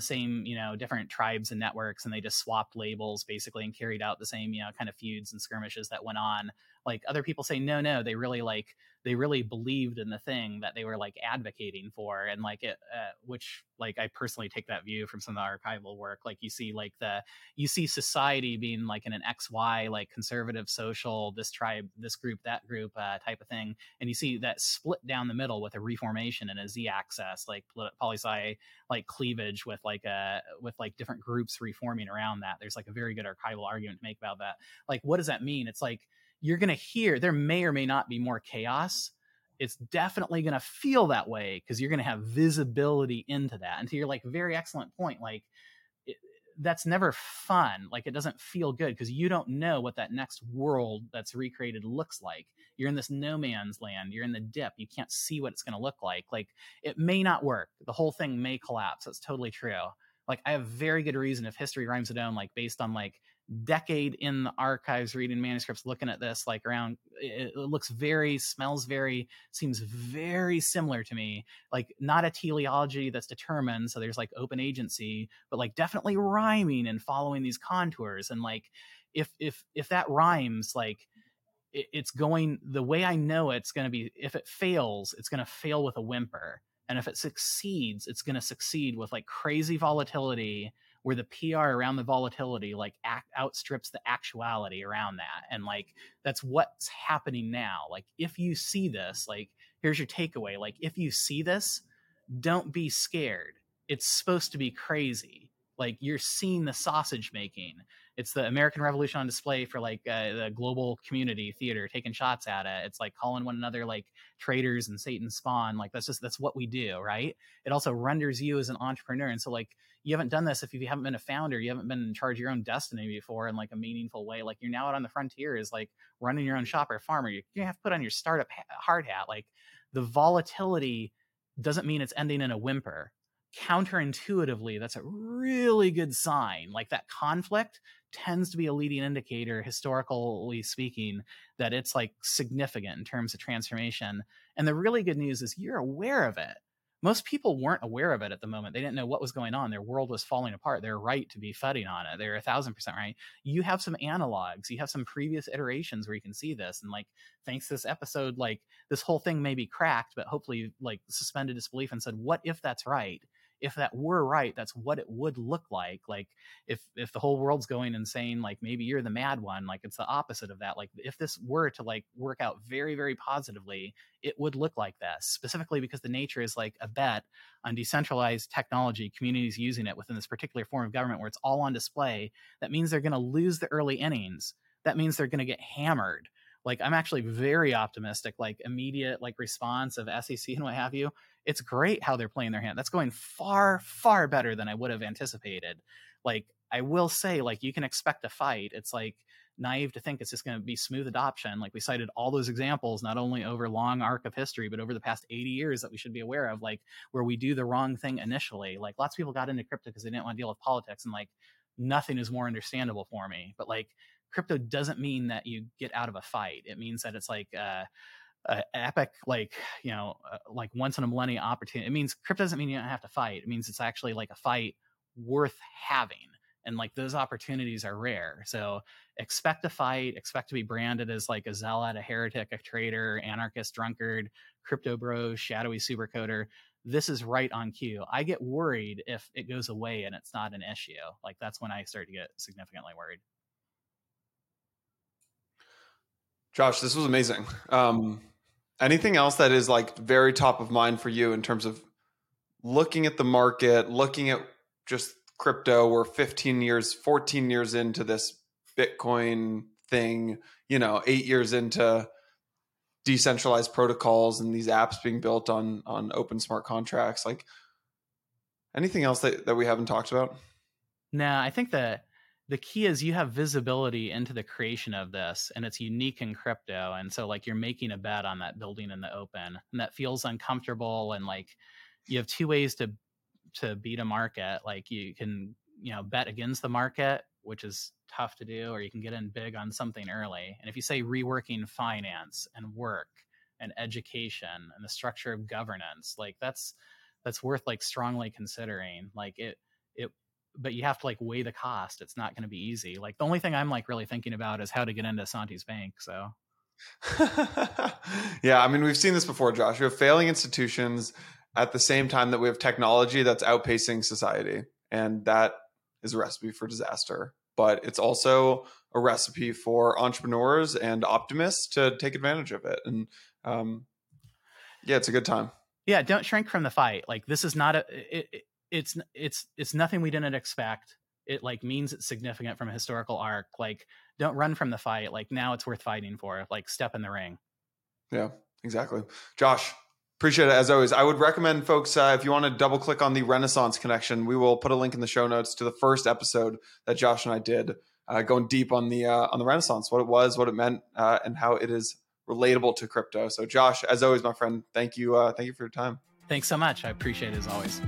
same, you know, different tribes and networks, and they just swapped labels basically and carried out the same, you know, kind of feuds and skirmishes that went on. Like other people say, no, they really believed in the thing that they were like advocating for. And like it, which like I personally take that view from some of the archival work. Like you see society being like in an XY, like conservative, social, this tribe, this group, that group type of thing. And you see that split down the middle with a reformation and a Z axis, like poli-sci, like cleavage with different groups reforming around that. There's like a very good archival argument to make about that. Like, what does that mean? It's like, you're going to hear, there may or may not be more chaos. It's definitely going to feel that way because you're going to have visibility into that. And to your like very excellent point, like that's never fun. Like it doesn't feel good because you don't know what that next world that's recreated looks like. You're in this no man's land. You're in the dip. You can't see what it's going to look like. Like it may not work. The whole thing may collapse. That's totally true. Like I have very good reason, if history rhymes with dome, like based on like decade in the archives, reading manuscripts, looking at this, like around, it looks very, smells very, seems very similar to me. Like not a teleology that's determined, so there's like open agency, but like definitely rhyming and following these contours. And like if that rhymes, like it's going the way I know it's going to be. If it fails, it's going to fail with a whimper. And if it succeeds, it's going to succeed with like crazy volatility, where the PR around the volatility like outstrips the actuality around that. And like, that's what's happening now. Like, if you see this, like, here's your takeaway. Like, if you see this, don't be scared. It's supposed to be crazy. Like you're seeing the sausage making. It's the American Revolution on display for like the global community theater, taking shots at it. It's like calling one another like traitors and Satan's spawn. Like that's what we do, right? It also renders you as an entrepreneur. And so like you haven't done this if you haven't been a founder, you haven't been in charge of your own destiny before in like a meaningful way. Like you're now out on the frontier is like running your own shop or farm, or you're gonna have to put on your startup hard hat. Like the volatility doesn't mean it's ending in a whimper. Counterintuitively, that's a really good sign. Like that conflict tends to be a leading indicator, historically speaking, that it's like significant in terms of transformation. And the really good news is you're aware of it. Most people weren't aware of it at the moment. They didn't know what was going on. Their world was falling apart. They're right to be fretting on it. They're 1,000% right. You have some analogs. You have some previous iterations where you can see this. And like, thanks to this episode, like this whole thing may be cracked, but hopefully like suspended disbelief and said, what if that's right? If that were right, that's what it would look like. Like if the whole world's going insane, like maybe you're the mad one, like it's the opposite of that. Like if this were to like work out very, very positively, it would look like this, specifically because the nature is like a bet on decentralized technology, communities using it within this particular form of government where it's all on display. That means they're going to lose the early innings. That means they're going to get hammered. Like I'm actually very optimistic, like immediate like response of SEC and what have you. It's great how they're playing their hand. That's going far, far better than I would have anticipated. Like I will say, like you can expect a fight. It's like naive to think it's just going to be smooth adoption. Like we cited all those examples, not only over long arc of history, but over the past 80 years that we should be aware of, like where we do the wrong thing initially. Like lots of people got into crypto because they didn't want to deal with politics, and like nothing is more understandable for me. But like crypto doesn't mean that you get out of a fight. It means that it's like epic, like once in a millennia opportunity. It means crypto doesn't mean you don't have to fight. It means it's actually like a fight worth having. And like those opportunities are rare. So expect to fight, expect to be branded as like a zealot, a heretic, a traitor, anarchist, drunkard, crypto bro, shadowy supercoder. This is right on cue. I get worried if it goes away and it's not an issue. Like that's when I start to get significantly worried. Josh, this was amazing. Anything else that is like very top of mind for you in terms of looking at the market, looking at just crypto? We're 15 years, 14 years into this Bitcoin thing, 8 years into decentralized protocols and these apps being built on open smart contracts. Like anything else that we haven't talked about? No, I think that the key is you have visibility into the creation of this, and it's unique in crypto. And so like you're making a bet on that building in the open, and that feels uncomfortable. And like you have two ways to beat a market. Like you can, bet against the market, which is tough to do, or you can get in big on something early. And if you say reworking finance and work and education and the structure of governance, like that's worth like strongly considering. Like but you have to like weigh the cost. It's not going to be easy. Like the only thing I'm like really thinking about is how to get into Santi's bank. So yeah, I mean, we've seen this before, Josh. We have failing institutions at the same time that we have technology that's outpacing society. And that is a recipe for disaster. But it's also a recipe for entrepreneurs and optimists to take advantage of it. And yeah, it's a good time. Yeah, don't shrink from the fight. Like this is not it's nothing we didn't expect. It like means it's significant from a historical arc. Like don't run from the fight. Like now it's worth fighting for. Like step in the ring. Yeah, exactly. Josh, appreciate it as always. I would recommend folks, if you want to double click on the Renaissance Connection, we will put a link in the show notes to the first episode that Josh and I did, going deep on the Renaissance, what it was, what it meant, and how it is relatable to crypto. So Josh, as always, my friend, thank you for your time. Thanks so much. I appreciate it as always.